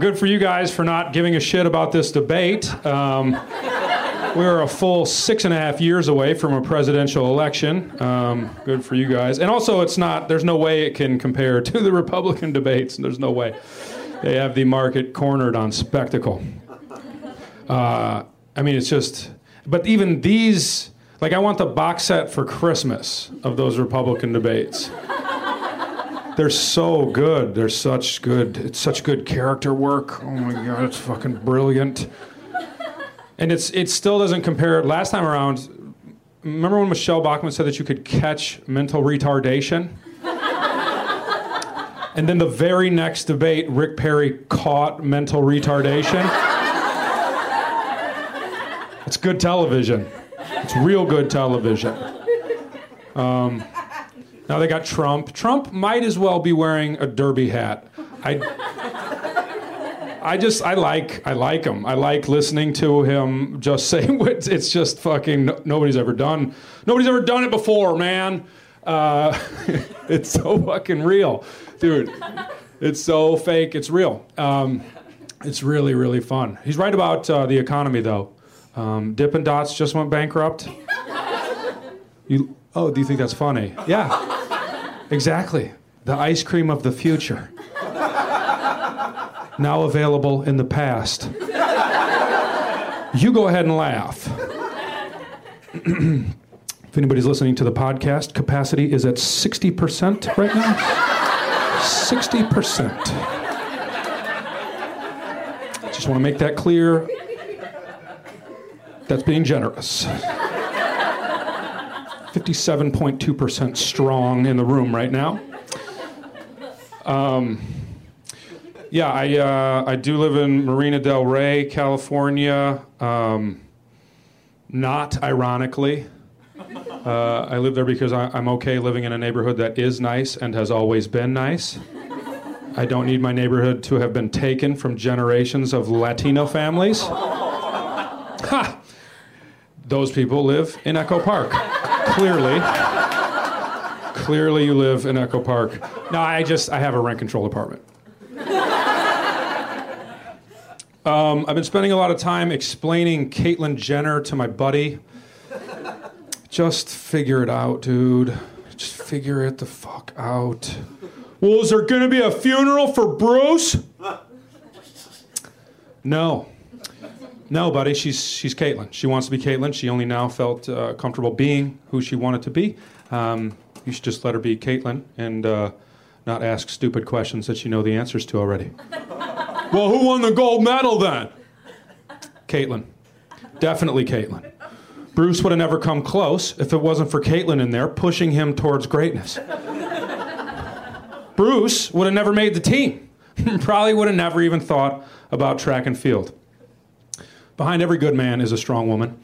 Good for you guys for not giving a shit about this debate. We're a full 6.5 years away from a presidential election. Good for you guys. And also, it's not. There's no way it can compare to the Republican debates. There's no way. They have the market cornered on spectacle. I mean, it's just. But even these, like, I want the box set for Christmas of those Republican debates. They're so good. They're such good. It's such good character work. Oh my God, it's fucking brilliant. And it still doesn't compare. Last time around, remember when Michelle Bachmann said that you could catch mental retardation? And then the very next debate, Rick Perry caught mental retardation. It's good television. It's real good television. Now they got Trump. Trump might as well be wearing a derby hat. I like him. I like listening to him just say what it's just fucking nobody's ever done. Nobody's ever done it before, man. It's so fucking real, dude. It's so fake. It's real. It's really, really fun. He's right about the economy, though. Dippin' Dots just went bankrupt. Oh, do you think that's funny? Yeah, exactly. The ice cream of the future. Now available in the past. You go ahead and laugh. If anybody's listening to the podcast, capacity is at 60% right now. 60%. Just want to make that clear. That's being generous. 57.2% strong in the room right now. Yeah, I do live in Marina del Rey, California. Not ironically. I live there because I'm okay living in a neighborhood that is nice and has always been nice. I don't need my neighborhood to have been taken from generations of Latino families. Ha! Those people live in Echo Park. Clearly. Clearly you live in Echo Park. No, I have a rent-controlled apartment. I've been spending a lot of time explaining Caitlyn Jenner to my buddy. Just figure it out, dude. Just figure it the fuck out. Well, is there gonna be a funeral for Bruce? No. No, buddy, she's Caitlyn. She wants to be Caitlyn. She only now felt comfortable being who she wanted to be. You should just let her be Caitlyn and not ask stupid questions that you know the answers to already. Well, who won the gold medal then? Caitlyn. Definitely Caitlyn. Bruce would have never come close if it wasn't for Caitlyn in there pushing him towards greatness. Bruce would have never made the team. Probably would have never even thought about track and field. Behind every good man is a strong woman.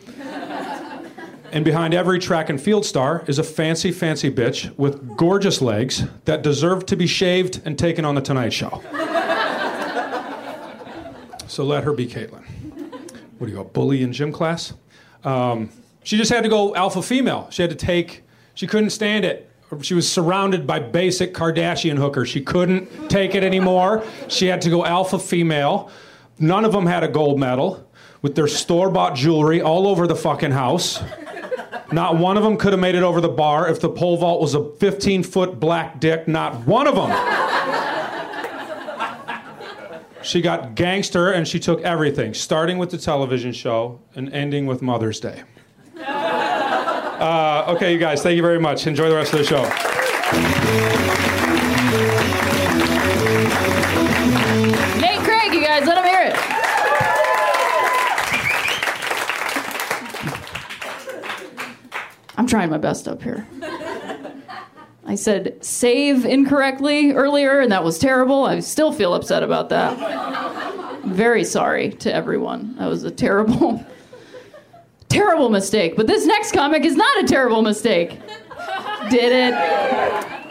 And behind every track and field star is a fancy, fancy bitch with gorgeous legs that deserve to be shaved and taken on The Tonight Show. So let her be Caitlyn. What are you, a bully in gym class? She just had to go alpha female. She couldn't stand it. She was surrounded by basic Kardashian hookers. She couldn't take it anymore. She had to go alpha female. None of them had a gold medal with their store-bought jewelry all over the fucking house. Not one of them could have made it over the bar if the pole vault was a 15-foot black dick. Not one of them. She got gangster and she took everything, starting with the television show and ending with Mother's Day. Okay, you guys, thank you very much. Enjoy the rest of the show. Nate Craig, you guys, let him hear it. I'm trying my best up here. I said save incorrectly earlier, and that was terrible. I still feel upset about that. I'm very sorry to everyone. That was a terrible, terrible mistake. But this next comic is not a terrible mistake. Did it.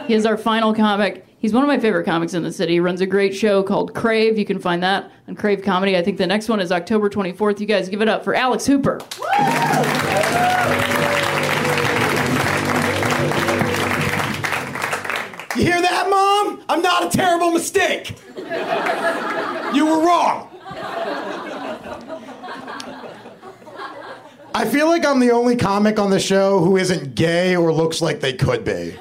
He is our final comic. He's one of my favorite comics in the city. He runs a great show called Crave. You can find that on Crave Comedy. I think the next one is October 24th. You guys give it up for Alex Hooper. You hear that, Mom? I'm not a terrible mistake. You were wrong. I feel like I'm the only comic on the show who isn't gay or looks like they could be.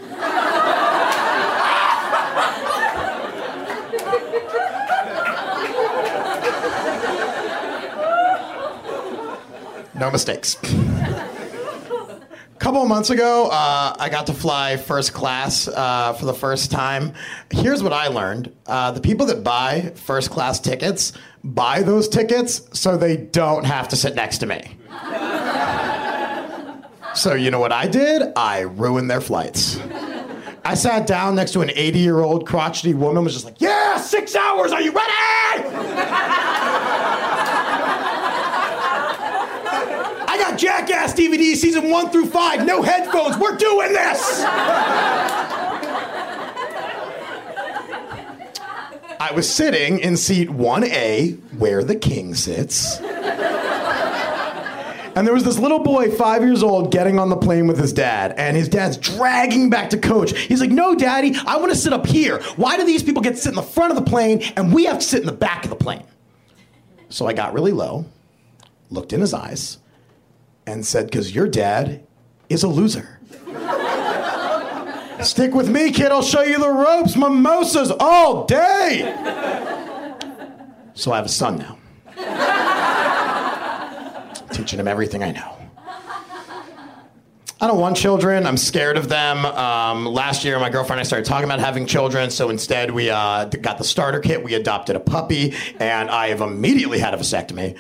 No mistakes. A couple of months ago, I got to fly first class for the first time. Here's what I learned. The people that buy first class tickets buy those tickets so they don't have to sit next to me. So you know what I did? I ruined their flights. I sat down next to an 80-year-old crotchety woman, was just like, yeah, 6 hours, are you ready? Jackass DVD season 1 through 5, no headphones, we're doing this! I was sitting in seat 1A, where the king sits. And there was this little boy, 5 years old, getting on the plane with his dad. And his dad's dragging back to coach. He's like, no, daddy, I want to sit up here. Why do these people get to sit in the front of the plane and we have to sit in the back of the plane? So I got really low, looked in his eyes, and said, because your dad is a loser. Stick with me, kid, I'll show you the ropes, mimosas all day. So I have a son now. Teaching him everything I know. I don't want children, I'm scared of them. Last year, my girlfriend and I started talking about having children, so instead we got the starter kit, we adopted a puppy, and I have immediately had a vasectomy.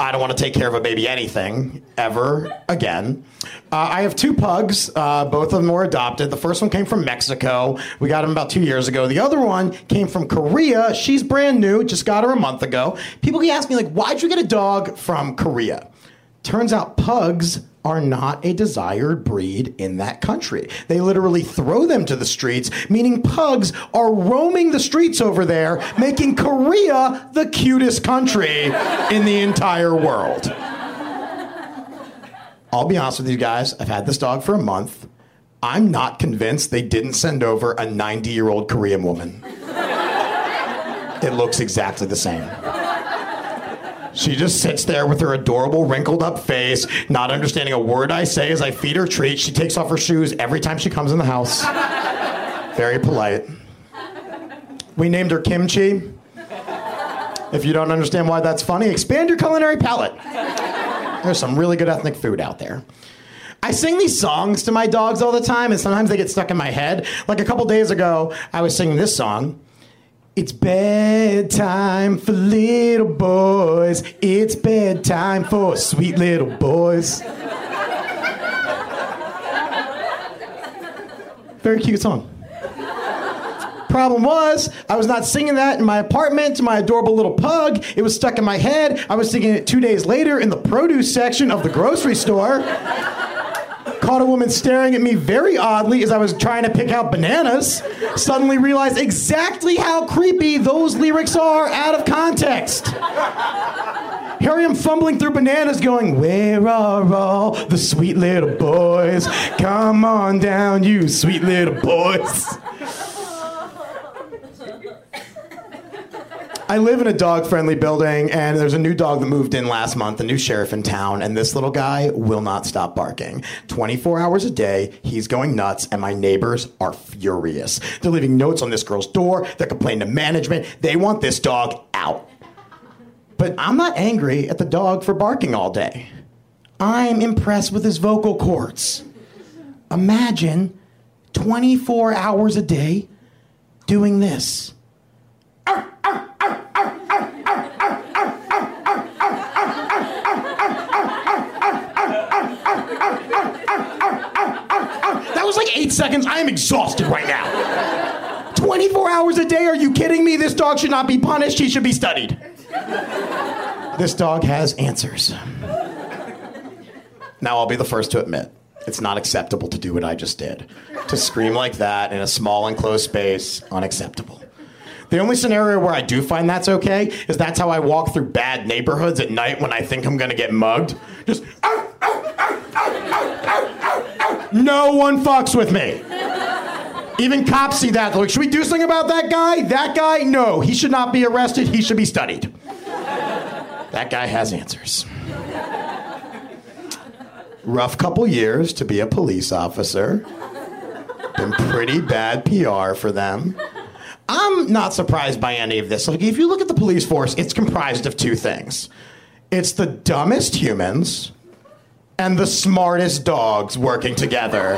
I don't want to take care of a baby anything ever again. I have 2 pugs. Both of them were adopted. The first one came from Mexico. We got him about 2 years ago. The other one came from Korea. She's brand new. Just got her a month ago. People keep asking me, like, why'd you get a dog from Korea? Turns out pugs are not a desired breed in that country. They literally throw them to the streets, meaning pugs are roaming the streets over there, making Korea the cutest country in the entire world. I'll be honest with you guys, I've had this dog for a month. I'm not convinced they didn't send over a 90-year-old Korean woman. It looks exactly the same. She just sits there with her adorable, wrinkled-up face, not understanding a word I say as I feed her treats. She takes off her shoes every time she comes in the house. Very polite. We named her Kimchi. If you don't understand why that's funny, expand your culinary palate. There's some really good ethnic food out there. I sing these songs to my dogs all the time, and sometimes they get stuck in my head. Like a couple days ago, I was singing this song. It's bedtime for little boys. It's bedtime for sweet little boys. Very cute song. Problem was, I was not singing that in my apartment to my adorable little pug. It was stuck in my head. I was singing it 2 days later in the produce section of the grocery store. Caught a woman staring at me very oddly as I was trying to pick out bananas. Suddenly realized exactly how creepy those lyrics are out of context. Here I am fumbling through bananas going, where are all the sweet little boys? Come on down, you sweet little boys. I live in a dog-friendly building, and there's a new dog that moved in last month, a new sheriff in town, and this little guy will not stop barking. 24 hours a day, he's going nuts, and my neighbors are furious. They're leaving notes on this girl's door. They're complaining to management. They want this dog out. But I'm not angry at the dog for barking all day. I'm impressed with his vocal cords. Imagine 24 hours a day doing this. That was like 8 seconds. I am exhausted right now. 24 hours a day? Are you kidding me? This dog should not be punished. He should be studied. This dog has answers. Now I'll be the first to admit, it's not acceptable to do what I just did. To scream like that in a small enclosed space, unacceptable. The only scenario where I do find that's okay is that's how I walk through bad neighborhoods at night when I think I'm going to get mugged. Just, oh, oh, oh, oh, oh, oh, oh, oh. No one fucks with me. Even cops see that. They're like, should we do something about that guy? That guy? No, he should not be arrested. He should be studied. That guy has answers. Rough couple years to be a police officer. Been pretty bad PR for them. I'm not surprised by any of this. Like, if you look at the police force, it's comprised of 2 things. It's the dumbest humans and the smartest dogs working together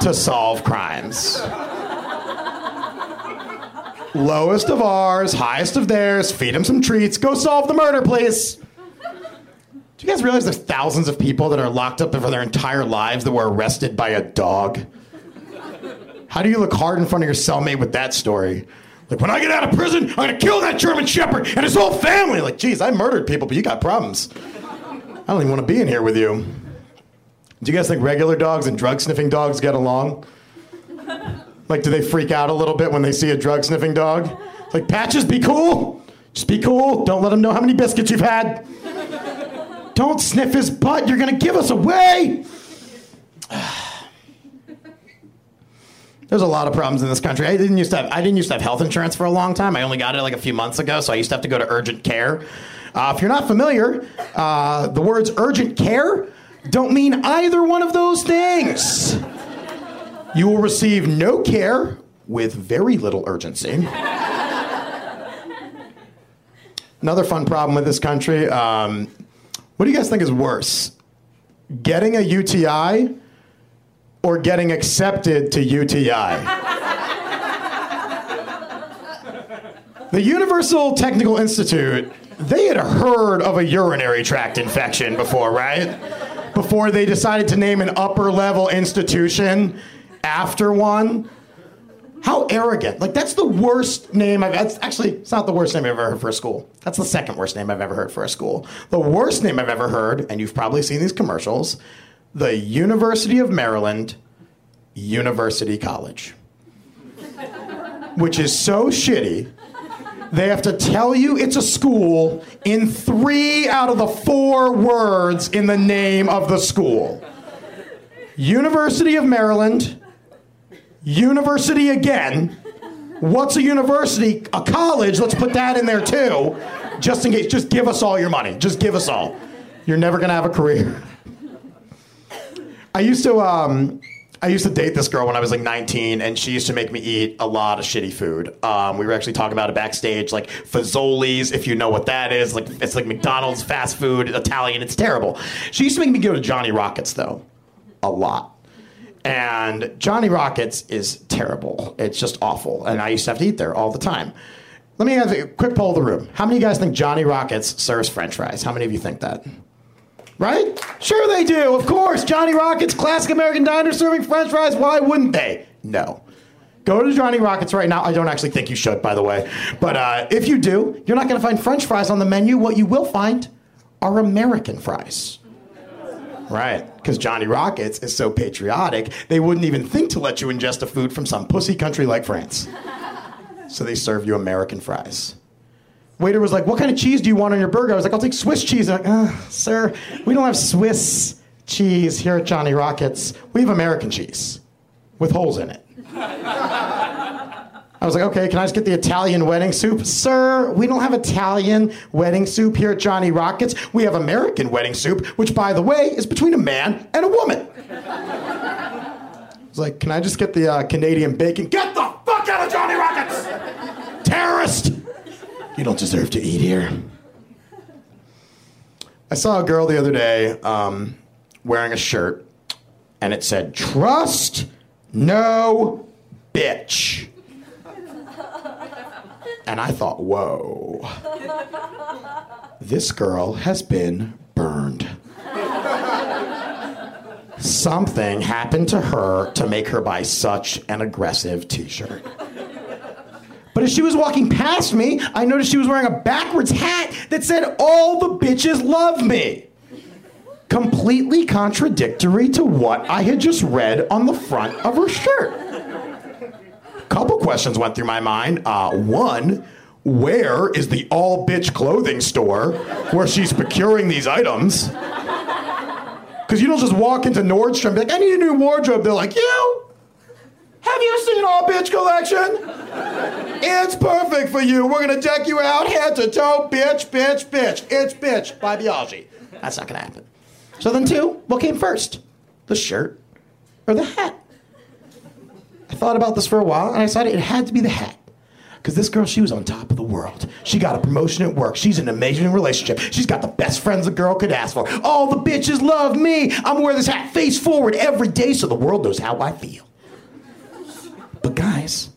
to solve crimes. Lowest of ours, highest of theirs, feed them some treats, go solve the murder, please. Do you guys realize there's thousands of people that are locked up for their entire lives that were arrested by a dog? How do you look hard in front of your cellmate with that story? Like, when I get out of prison, I'm going to kill that German Shepherd and his whole family. Like, geez, I murdered people, but you got problems. I don't even want to be in here with you. Do you guys think regular dogs and drug-sniffing dogs get along? Like, do they freak out a little bit when they see a drug-sniffing dog? Like, Patches, be cool. Just be cool. Don't let him know how many biscuits you've had. Don't sniff his butt. You're going to give us away. There's a lot of problems in this country. I didn't used to have health insurance for a long time. I only got it like a few months ago, so I used to have to go to urgent care. If you're not familiar, the words urgent care don't mean either one of those things. You will receive no care with very little urgency. Another fun problem with this country. What do you guys think is worse? Getting a UTI or getting accepted to UTI? The Universal Technical Institute, they had heard of a urinary tract infection before, right? Before they decided to name an upper-level institution after one. How arrogant. Like, that's the worst name it's not the worst name I've ever heard for a school. That's the second worst name I've ever heard for a school. The worst name I've ever heard, and you've probably seen these commercials, the University of Maryland University College, which is so shitty, they have to tell you it's a school in 3 out of the 4 words in the name of the school. University of Maryland, university again. What's a university? A college. Let's put that in there too. Just in case. Just give us all your money. Just give us all. You're never going to have a career. I used to date this girl when I was like 19, and she used to make me eat a lot of shitty food. We were actually talking about it backstage, like Fazoli's, if you know what that is. Like, it's like McDonald's fast food, Italian. It's terrible. She used to make me go to Johnny Rockets, though, a lot. And Johnny Rockets is terrible. It's just awful. And I used to have to eat there all the time. Let me have a quick poll of the room. How many of you guys think Johnny Rockets serves french fries? How many of you think that? Right? Sure they do. Of course. Johnny Rockets, classic American diner serving french fries. Why wouldn't they? No. Go to Johnny Rockets right now. I don't actually think you should, by the way. But if you do, you're not going to find french fries on the menu. What you will find are American fries. Right, because Johnny Rockets is so patriotic, they wouldn't even think to let you ingest a food from some pussy country like France. So they serve you American fries. Waiter was like, what kind of cheese do you want on your burger? I was like, I'll take Swiss cheese. They're like, sir, we don't have Swiss cheese here at Johnny Rockets. We have American cheese with holes in it. I was like, okay, can I just get the Italian wedding soup? Sir, we don't have Italian wedding soup here at Johnny Rockets. We have American wedding soup, which, by the way, is between a man and a woman. I was like, can I just get the Canadian bacon? Get the fuck out of Johnny Rockets! Terrorist! You don't deserve to eat here. I saw a girl the other day wearing a shirt, and it said, trust no bitch. And I thought, whoa, this girl has been burned. Something happened to her to make her buy such an aggressive t-shirt. But as she was walking past me, I noticed she was wearing a backwards hat that said, all the bitches love me. Completely contradictory to what I had just read on the front of her shirt. Couple questions went through my mind. One, where is the all-bitch clothing store where she's procuring these items? Because you don't just walk into Nordstrom and be like, I need a new wardrobe. They're like, you? Have you seen all-bitch collection? It's perfect for you. We're going to deck you out head to toe. Bitch, bitch, bitch. It's bitch by Beyonce. That's not going to happen. So then two, what came first? The shirt or the hat? I thought about this for a while, and I decided it had to be the hat. Because this girl, she was on top of the world. She got a promotion at work. She's in an amazing relationship. She's got the best friends a girl could ask for. All the bitches love me. I'm wearing this hat face forward every day so the world knows how I feel. But guys,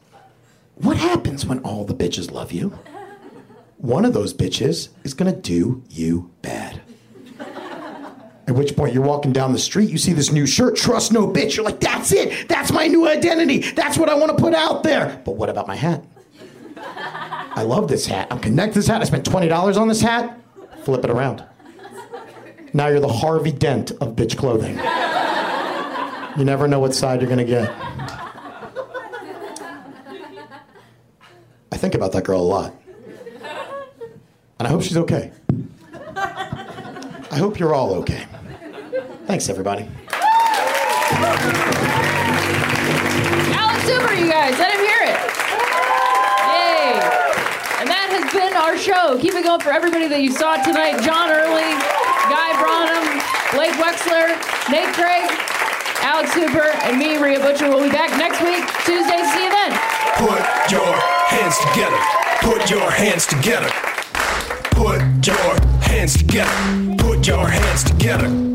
what happens when all the bitches love you? One of those bitches is going to do you bad. At which point you're walking down the street, you see this new shirt, Trust No Bitch. You're like, that's it. That's my new identity. That's what I want to put out there. But what about my hat? I love this hat. I'm connected to this hat. I spent $20 on this hat. Flip it around. Now you're the Harvey Dent of bitch clothing. You never know what side you're going to get. I think about that girl a lot. And I hope she's okay. I hope you're all okay. Thanks, everybody. Alex Super, you guys. Let him hear it. Yay. And that has been our show. Keep it going for everybody that you saw tonight. John Early, Guy Branum, Blake Wexler, Nate Craig, Alex Super, and me, Rhea Butcher. We'll be back next week, Tuesday. See you then. Put your hands together. Put your hands together. Put your hands together. Put your hands together.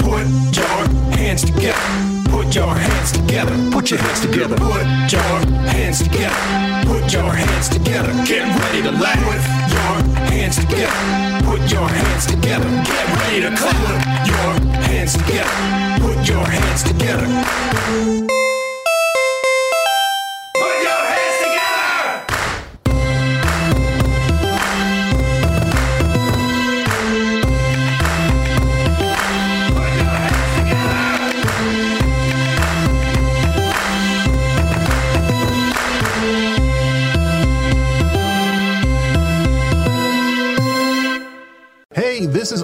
Put your hands together. Put your hands together. Put your hands together. Put your hands together. Put your hands together. Get ready to laugh. Put your hands together. Put your hands together. Get ready to clap. Put your hands together. Put your hands together. This is